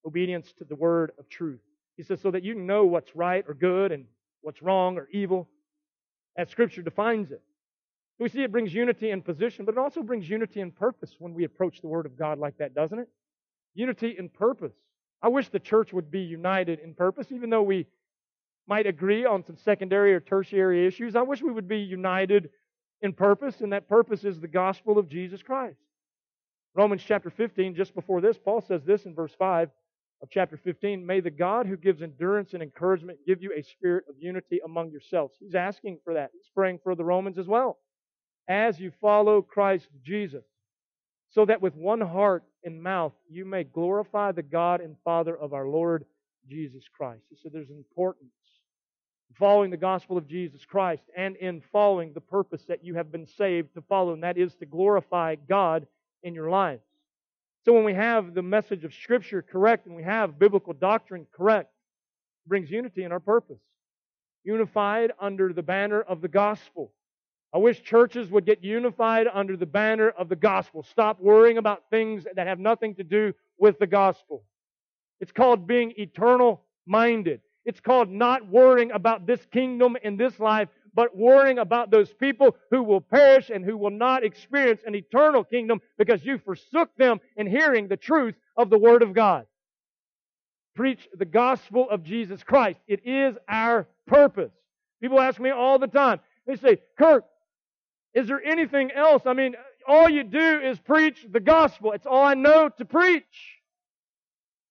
Obedience to the Word of truth. He says, so that you know what's right or good and what's wrong or evil as Scripture defines it. We see it brings unity in position, but it also brings unity in purpose when we approach the Word of God like that, doesn't it? Unity in purpose. I wish the church would be united in purpose, even though we might agree on some secondary or tertiary issues. I wish we would be united in purpose, and that purpose is the gospel of Jesus Christ. Romans chapter fifteen, just before this, Paul says this in verse five of chapter fifteen, may the God who gives endurance and encouragement give you a spirit of unity among yourselves. He's asking for that. He's praying for the Romans as well. As you follow Christ Jesus, so that with one heart and mouth you may glorify the God and Father of our Lord Jesus Christ. He said there's importance following the gospel of Jesus Christ and in following the purpose that you have been saved to follow, and that is to glorify God in your lives. So when we have the message of Scripture correct and we have biblical doctrine correct, it brings unity in our purpose, unified under the banner of the gospel. I wish churches would get unified under the banner of the gospel. Stop worrying about things that have nothing to do with the gospel. It's called being eternal-minded. It's called not worrying about this kingdom in this life, but worrying about those people who will perish and who will not experience an eternal kingdom because you forsook them in hearing the truth of the Word of God. Preach the gospel of Jesus Christ. It is our purpose. People ask me all the time, they say, Kirk, is there anything else? I mean, all you do is preach the gospel. It's all I know to preach.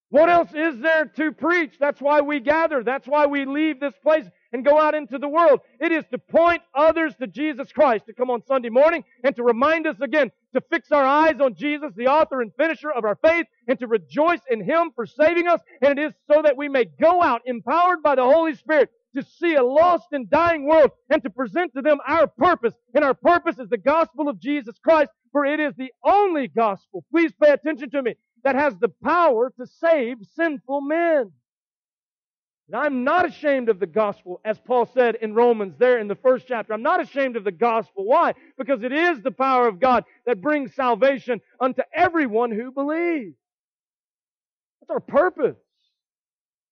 What else is there to preach? That's why we gather. That's why we leave this place and go out into the world. It is to point others to Jesus Christ, to come on Sunday morning and to remind us again, to fix our eyes on Jesus, the author and finisher of our faith, and to rejoice in Him for saving us. And it is so that we may go out empowered by the Holy Spirit to see a lost and dying world and to present to them our purpose. And our purpose is the gospel of Jesus Christ, for it is the only gospel. Please pay attention to me. That has the power to save sinful men. And I'm not ashamed of the gospel, as Paul said in Romans there in the first chapter. I'm not ashamed of the gospel. Why? Because it is the power of God that brings salvation unto everyone who believes. That's our purpose.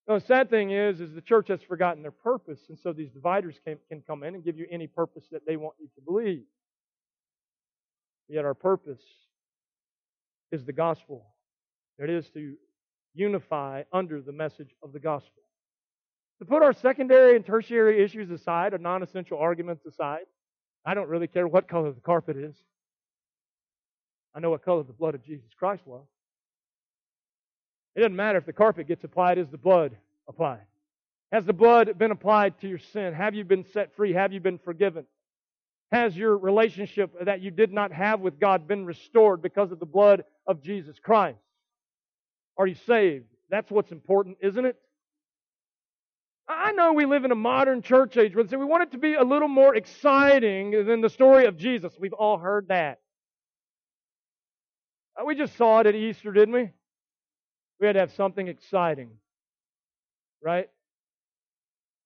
Now, the sad thing is, is the church has forgotten their purpose, and so these dividers can, can come in and give you any purpose that they want you to believe. Yet our purpose is the gospel. It is to unify under the message of the gospel. To put our secondary and tertiary issues aside, our non-essential arguments aside, I don't really care what color the carpet is. I know what color the blood of Jesus Christ was. It doesn't matter if the carpet gets applied, is the blood applied? Has the blood been applied to your sin? Have you been set free? Have you been forgiven? Has your relationship that you did not have with God been restored because of the blood of Jesus Christ? Are you saved? That's what's important, isn't it? I know we live in a modern church age where we want it to be a little more exciting than the story of Jesus. We've all heard that. We just saw it at Easter, didn't we? We had to have something exciting, right?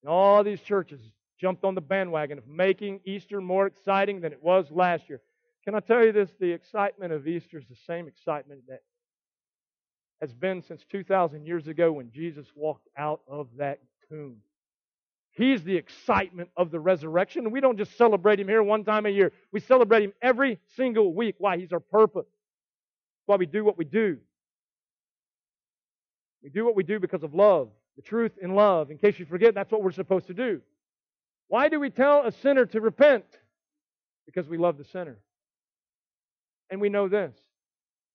And all these churches jumped on the bandwagon of making Easter more exciting than it was last year. Can I tell you this? The excitement of Easter is the same excitement that has been since two thousand years ago when Jesus walked out of that tomb. He's the excitement of the resurrection. We don't just celebrate Him here one time a year. We celebrate Him every single week. Why? He's our purpose. That's why we do what we do. We do what we do because of love, the truth in love. In case you forget, that's what we're supposed to do. Why do we tell a sinner to repent? Because we love the sinner. And we know this,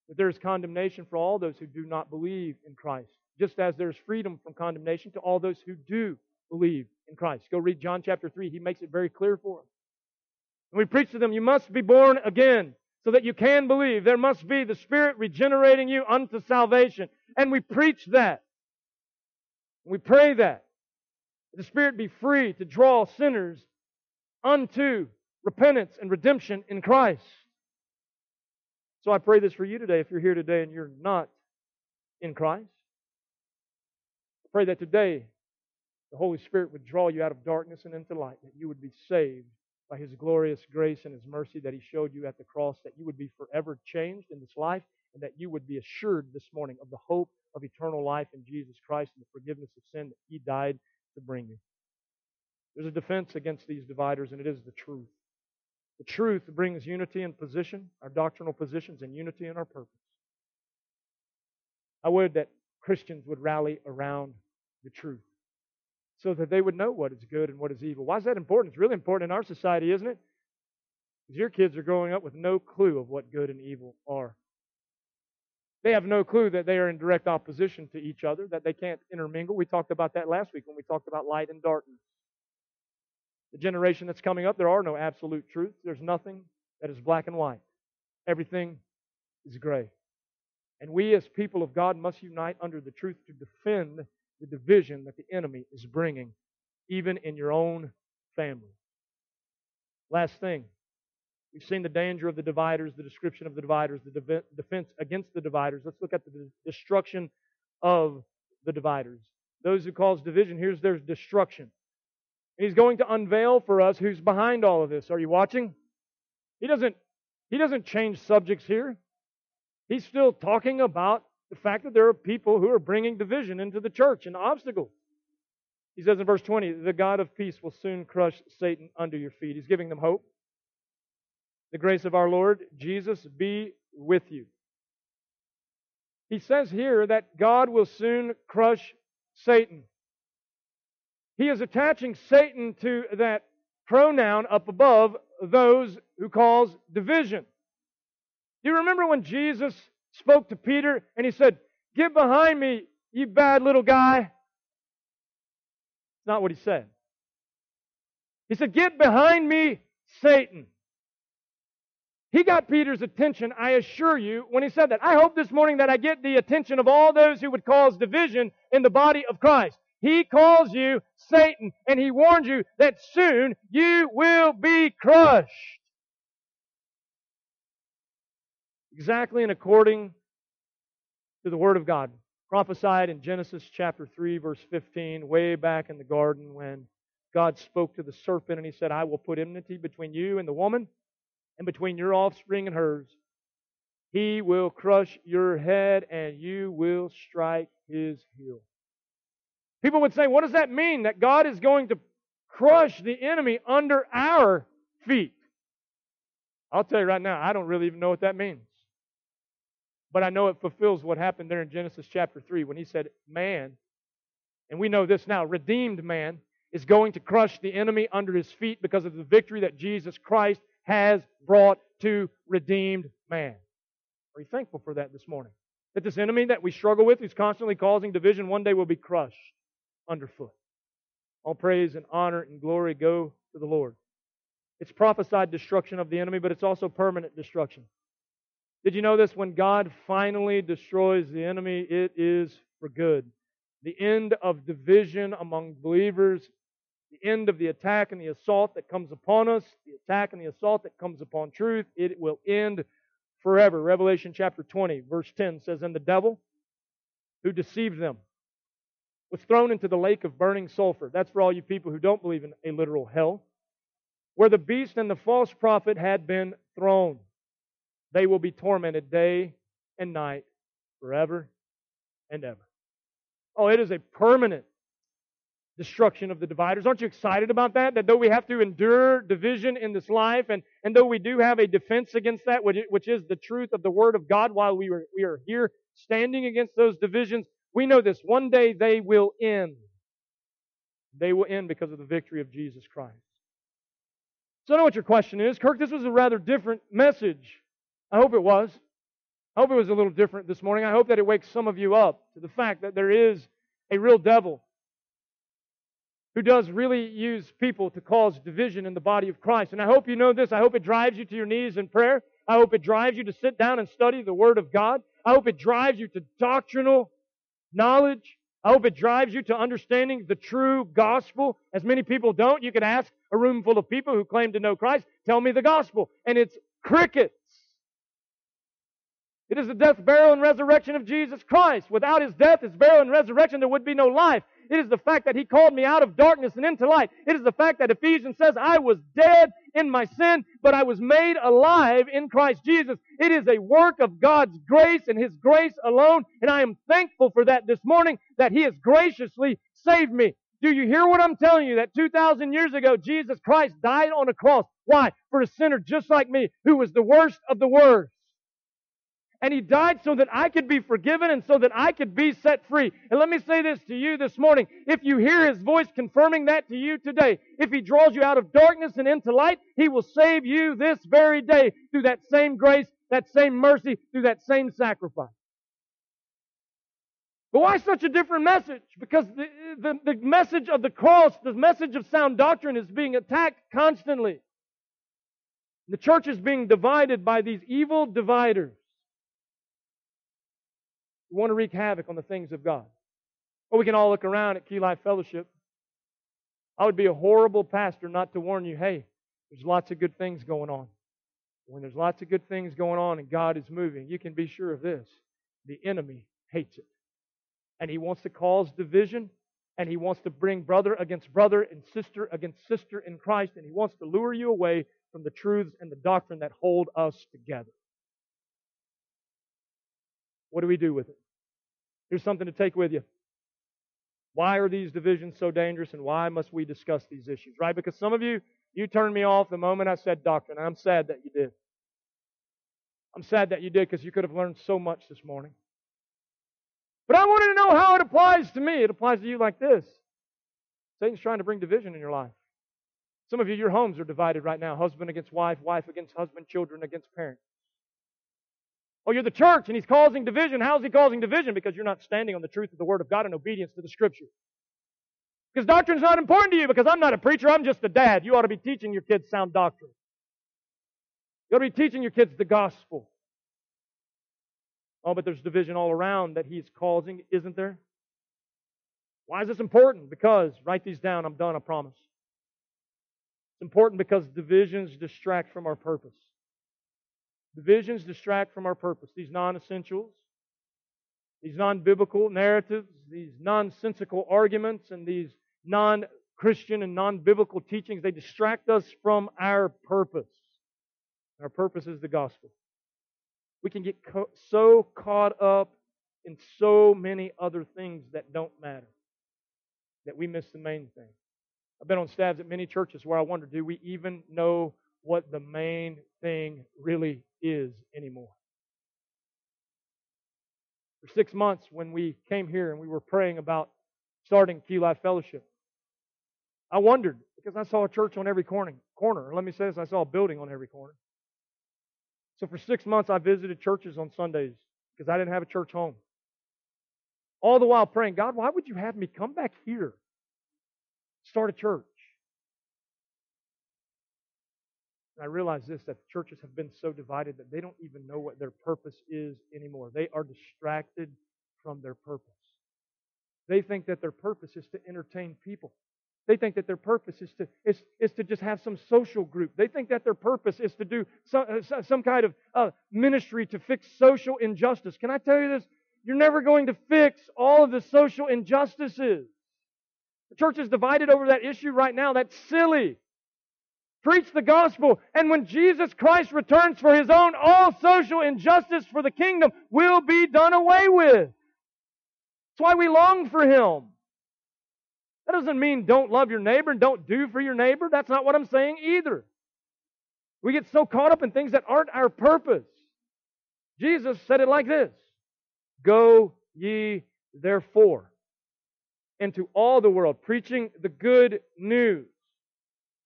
that there is condemnation for all those who do not believe in Christ, just as there is freedom from condemnation to all those who do believe in Christ. Go read John chapter three. He makes it very clear for us. And we preach to them, you must be born again so that you can believe. There must be the Spirit regenerating you unto salvation. And we preach that. We pray that. The Spirit be free to draw sinners unto repentance and redemption in Christ. So I pray this for you today, if you're here today and you're not in Christ. I pray that today the Holy Spirit would draw you out of darkness and into light, that you would be saved by His glorious grace and His mercy that He showed you at the cross, that you would be forever changed in this life, and that you would be assured this morning of the hope of eternal life in Jesus Christ and the forgiveness of sin that He died to bring you. There's a defense against these dividers, and it is the truth. The truth brings unity in position, our doctrinal positions, and unity in our purpose. I would that Christians would rally around the truth so that they would know what is good and what is evil. Why is that important? It's really important in our society, isn't it? Because your kids are growing up with no clue of what good and evil are. They have no clue that they are in direct opposition to each other, that they can't intermingle. We talked about that last week when we talked about light and darkness. The generation that's coming up, there are no absolute truths. There's nothing that is black and white. Everything is gray. And we as people of God must unite under the truth to defend the division that the enemy is bringing even in your own family. Last thing, we've seen the danger of the dividers, the description of the dividers, the de- defense against the dividers. Let's look at the de- destruction of the dividers. Those who cause division, here's their destruction. He's going to unveil for us who's behind all of this. Are you watching? He doesn't, he doesn't change subjects here. He's still talking about the fact that there are people who are bringing division into the church and obstacles. He says in verse twenty, the God of peace will soon crush Satan under your feet. He's giving them hope. The grace of our Lord Jesus be with you. He says here that God will soon crush Satan. He is attaching Satan to that pronoun up above, those who cause division. Do you remember when Jesus spoke to Peter and he said, "Get behind me, you bad little guy"? It's not what he said. He said, "Get behind me, Satan." He got Peter's attention, I assure you, when he said that. I hope this morning that I get the attention of all those who would cause division in the body of Christ. He calls you Satan, and he warns you that soon you will be crushed. Exactly and according to the Word of God, prophesied in Genesis chapter three, verse fifteen, way back in the garden when God spoke to the serpent and he said, "I will put enmity between you and the woman, and between your offspring and hers. He will crush your head and you will strike his heel." People would say, what does that mean that God is going to crush the enemy under our feet? I'll tell you right now, I don't really even know what that means. But I know it fulfills what happened there in Genesis chapter three when he said, man, and we know this now, redeemed man is going to crush the enemy under his feet because of the victory that Jesus Christ has brought to redeemed man. Are you thankful for that this morning? That this enemy that we struggle with, who's constantly causing division, one day will be crushed underfoot. All praise and honor and glory go to the Lord. It's prophesied destruction of the enemy, but it's also permanent destruction. Did you know this? When God finally destroys the enemy, it is for good. The end of division among believers, the end of the attack and the assault that comes upon us, the attack and the assault that comes upon truth, it will end forever. Revelation chapter twenty, verse ten says, "And the devil who deceived them was thrown into the lake of burning sulfur." That's for all you people who don't believe in a literal hell. "Where the beast and the false prophet had been thrown. They will be tormented day and night forever and ever." Oh, it is a permanent destruction of the dividers. Aren't you excited about that? That though we have to endure division in this life, and, and though we do have a defense against that, which, which is the truth of the Word of God, while we, were, we are here standing against those divisions, we know this. One day they will end. They will end because of the victory of Jesus Christ. So I know what your question is. Kirk, this was a rather different message. I hope it was. I hope it was a little different this morning. I hope that it wakes some of you up to the fact that there is a real devil who does really use people to cause division in the body of Christ. And I hope you know this. I hope it drives you to your knees in prayer. I hope it drives you to sit down and study the Word of God. I hope it drives you to doctrinal knowledge. I hope it drives you to understanding the true gospel. As many people don't, you could ask a room full of people who claim to know Christ, "Tell me the gospel." And it's crickets. It is the death, burial, and resurrection of Jesus Christ. Without His death, His burial, and resurrection, there would be no life. It is the fact that He called me out of darkness and into light. It is the fact that Ephesians says, "I was dead in my sin, but I was made alive in Christ Jesus." It is a work of God's grace and His grace alone, and I am thankful for that this morning, that He has graciously saved me. Do you hear what I'm telling you? That two thousand years ago, Jesus Christ died on a cross. Why? For a sinner just like me, who was the worst of the worst. And He died so that I could be forgiven and so that I could be set free. And let me say this to you this morning. If you hear His voice confirming that to you today, if He draws you out of darkness and into light, He will save you this very day through that same grace, that same mercy, through that same sacrifice. But why such a different message? Because the, the, the message of the cross, the message of sound doctrine is being attacked constantly. The church is being divided by these evil dividers. We want to wreak havoc on the things of God. Well, we can all look around at Key Life Fellowship I would be a horrible pastor not to warn you, hey, there's lots of good things going on. When there's lots of good things going on and God is moving, you can be sure of this. The enemy hates it. And he wants to cause division. And he wants to bring brother against brother and sister against sister in Christ. And he wants to lure you away from the truths and the doctrine that hold us together. What do we do with it? Here's something to take with you. Why are these divisions so dangerous, and why must we discuss these issues? Right? Because some of you, you turned me off the moment I said doctrine. I'm sad that you did. I'm sad that you did, because you could have learned so much this morning. But I wanted to know how it applies to me. It applies to you like this. Satan's trying to bring division in your life. Some of you, your homes are divided right now. Husband against wife, wife against husband, children against parents. Oh, you're the church and he's causing division. How is he causing division? Because you're not standing on the truth of the Word of God and obedience to the Scripture. Because doctrine's not important to you, because I'm not a preacher. I'm just a dad. You ought to be teaching your kids sound doctrine. You ought to be teaching your kids the gospel. Oh, but there's division all around that he's causing, isn't there? Why is this important? Because, write these down, I'm done, I promise. It's important because divisions distract from our purpose. Divisions distract from our purpose. These non-essentials, these non-biblical narratives, these nonsensical arguments, and these non-Christian and non-biblical teachings, they distract us from our purpose. Our purpose is the gospel. We can get co- so caught up in so many other things that don't matter that we miss the main thing. I've been on staffs at many churches where I wonder, do we even know what the main thing really is anymore? For six months when we came here and we were praying about starting Key Life Fellowship, I wondered, because I saw a church on every corner. corner. Let me say this, I saw a building on every corner. So for six months, I visited churches on Sundays because I didn't have a church home. All the while praying, God, why would you have me come back here, start a church? And I realized this, that churches have been so divided that they don't even know what their purpose is anymore. They are distracted from their purpose. They think that their purpose is to entertain people. They think that their purpose is to, is, is to just have some social group. They think that their purpose is to do some, uh, some kind of uh, ministry to fix social injustice. Can I tell you this? You're never going to fix all of the social injustices. The church is divided over that issue right now. That's silly. Preach the gospel. And when Jesus Christ returns for His own, all social injustice for the kingdom will be done away with. That's why we long for Him. That doesn't mean don't love your neighbor and don't do for your neighbor. That's not what I'm saying either. We get so caught up in things that aren't our purpose. Jesus said it like this, "Go ye therefore into all the world, preaching the good news,"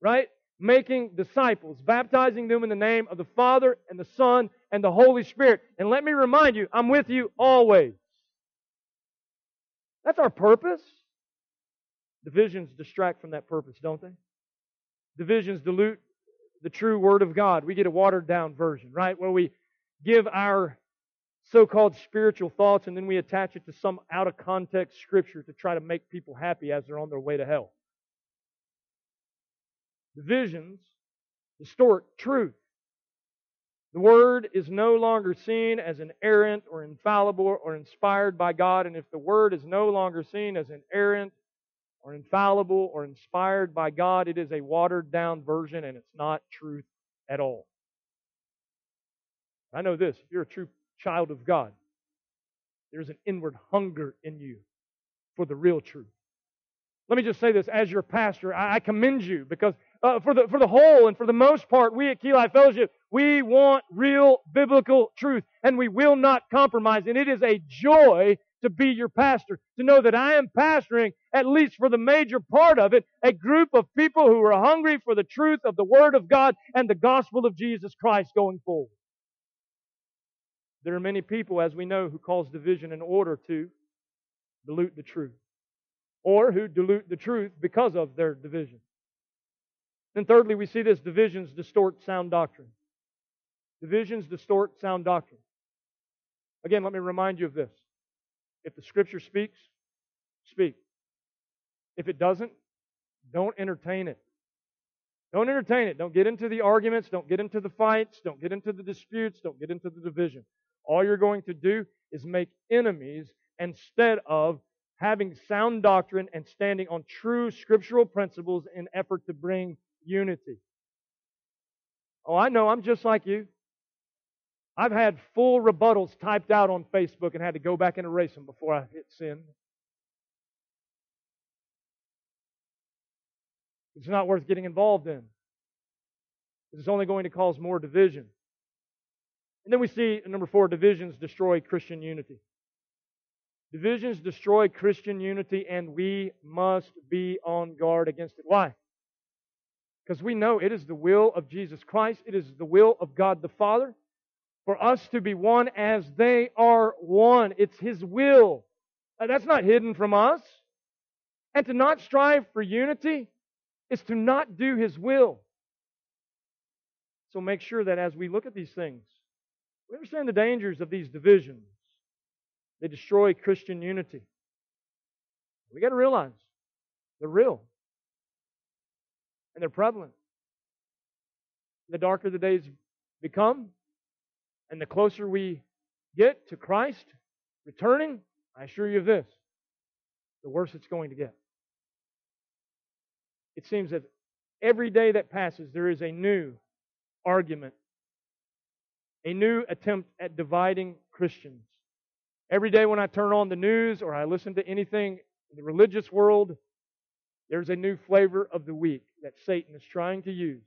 right? "Making disciples, baptizing them in the name of the Father and the Son and the Holy Spirit. And let me remind you, I'm with you always." That's our purpose. Divisions distract from that purpose, don't they? Divisions dilute the true Word of God. We get a watered-down version, right? Where we give our so-called spiritual thoughts and then we attach it to some out-of-context Scripture to try to make people happy as they're on their way to hell. Divisions distort truth. The Word is no longer seen as inerrant or infallible or inspired by God. And if the Word is no longer seen as inerrant or infallible or inspired by God, it is a watered-down version and it's not truth at all. I know this, if you're a true child of God, there's an inward hunger in you for the real truth. Let me just say this, as your pastor, I commend you because uh, for the for the whole and for the most part, we at Key Life Fellowship, we want real biblical truth and we will not compromise, and it is a joy to be your pastor, to know that I am pastoring, at least for the major part of it, a group of people who are hungry for the truth of the Word of God and the gospel of Jesus Christ going forward. There are many people, as we know, who cause division in order to dilute the truth, or who dilute the truth because of their division. Then thirdly, we see this, divisions distort sound doctrine. Divisions distort sound doctrine. Again, let me remind you of this. If the Scripture speaks, speak. If it doesn't, Don't entertain it. Don't entertain it. Don't get into the arguments. Don't get into the fights. Don't get into the disputes. Don't get into the division. All you're going to do is make enemies instead of having sound doctrine and standing on true scriptural principles in effort to bring unity. Oh, I know. I'm just like you. I've had full rebuttals typed out on Facebook and had to go back and erase them before I hit send. It's not worth getting involved in. It's only going to cause more division. And then we see, number four, divisions destroy Christian unity. Divisions destroy Christian unity, and we must be on guard against it. Why? Because we know it is the will of Jesus Christ. It is the will of God the Father for us to be one as they are one. It's His will. That's not hidden from us. And to not strive for unity is to not do His will. So make sure that as we look at these things, we understand the dangers of these divisions. They destroy Christian unity. We got to realize they're real. And they're prevalent. The darker the days become, and the closer we get to Christ returning, I assure you of this, the worse it's going to get. It seems that every day that passes, there is a new argument, a new attempt at dividing Christians. Every day when I turn on the news or I listen to anything in the religious world, there's a new flavor of the week that Satan is trying to use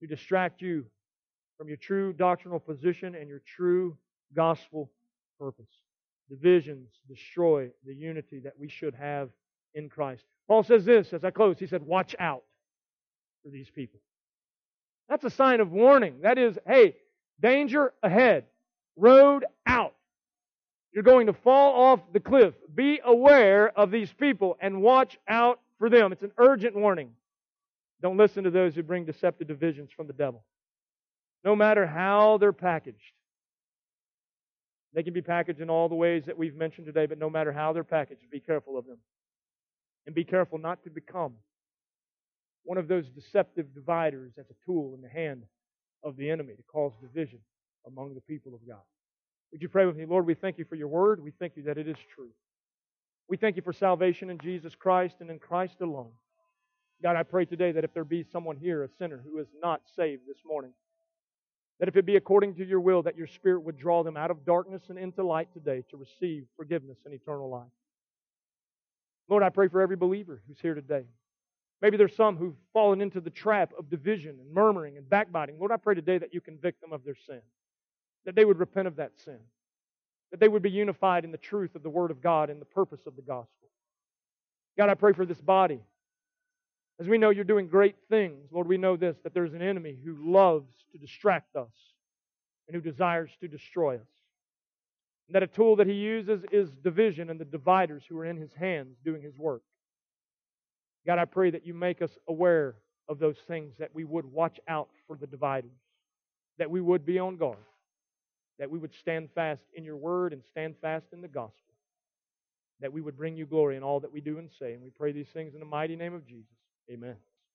to distract you from your true doctrinal position and your true gospel purpose. Divisions destroy the unity that we should have in Christ. Paul says this as I close. He said, watch out for these people. That's a sign of warning. That is, hey, danger ahead. Road out. You're going to fall off the cliff. Be aware of these people and watch out for them. It's an urgent warning. Don't listen to those who bring deceptive divisions from the devil. No matter how they're packaged. They can be packaged in all the ways that we've mentioned today, but no matter how they're packaged, be careful of them. And be careful not to become one of those deceptive dividers that's a tool in the hand of the enemy to cause division among the people of God. Would you pray with me? Lord, we thank You for Your word. We thank You that it is true. We thank You for salvation in Jesus Christ and in Christ alone. God, I pray today that if there be someone here, a sinner, who is not saved this morning, that if it be according to Your will, that Your Spirit would draw them out of darkness and into light today to receive forgiveness and eternal life. Lord, I pray for every believer who's here today. Maybe there's some who've fallen into the trap of division and murmuring and backbiting. Lord, I pray today that You convict them of their sin, that they would repent of that sin, that they would be unified in the truth of the Word of God and the purpose of the gospel. God, I pray for this body. As we know You're doing great things, Lord, we know this, that there's an enemy who loves to distract us and who desires to destroy us. And that a tool that he uses is division and the dividers who are in his hands doing his work. God, I pray that You make us aware of those things, that we would watch out for the dividers, that we would be on guard, that we would stand fast in Your word and stand fast in the gospel, that we would bring You glory in all that we do and say. And we pray these things in the mighty name of Jesus. Amen.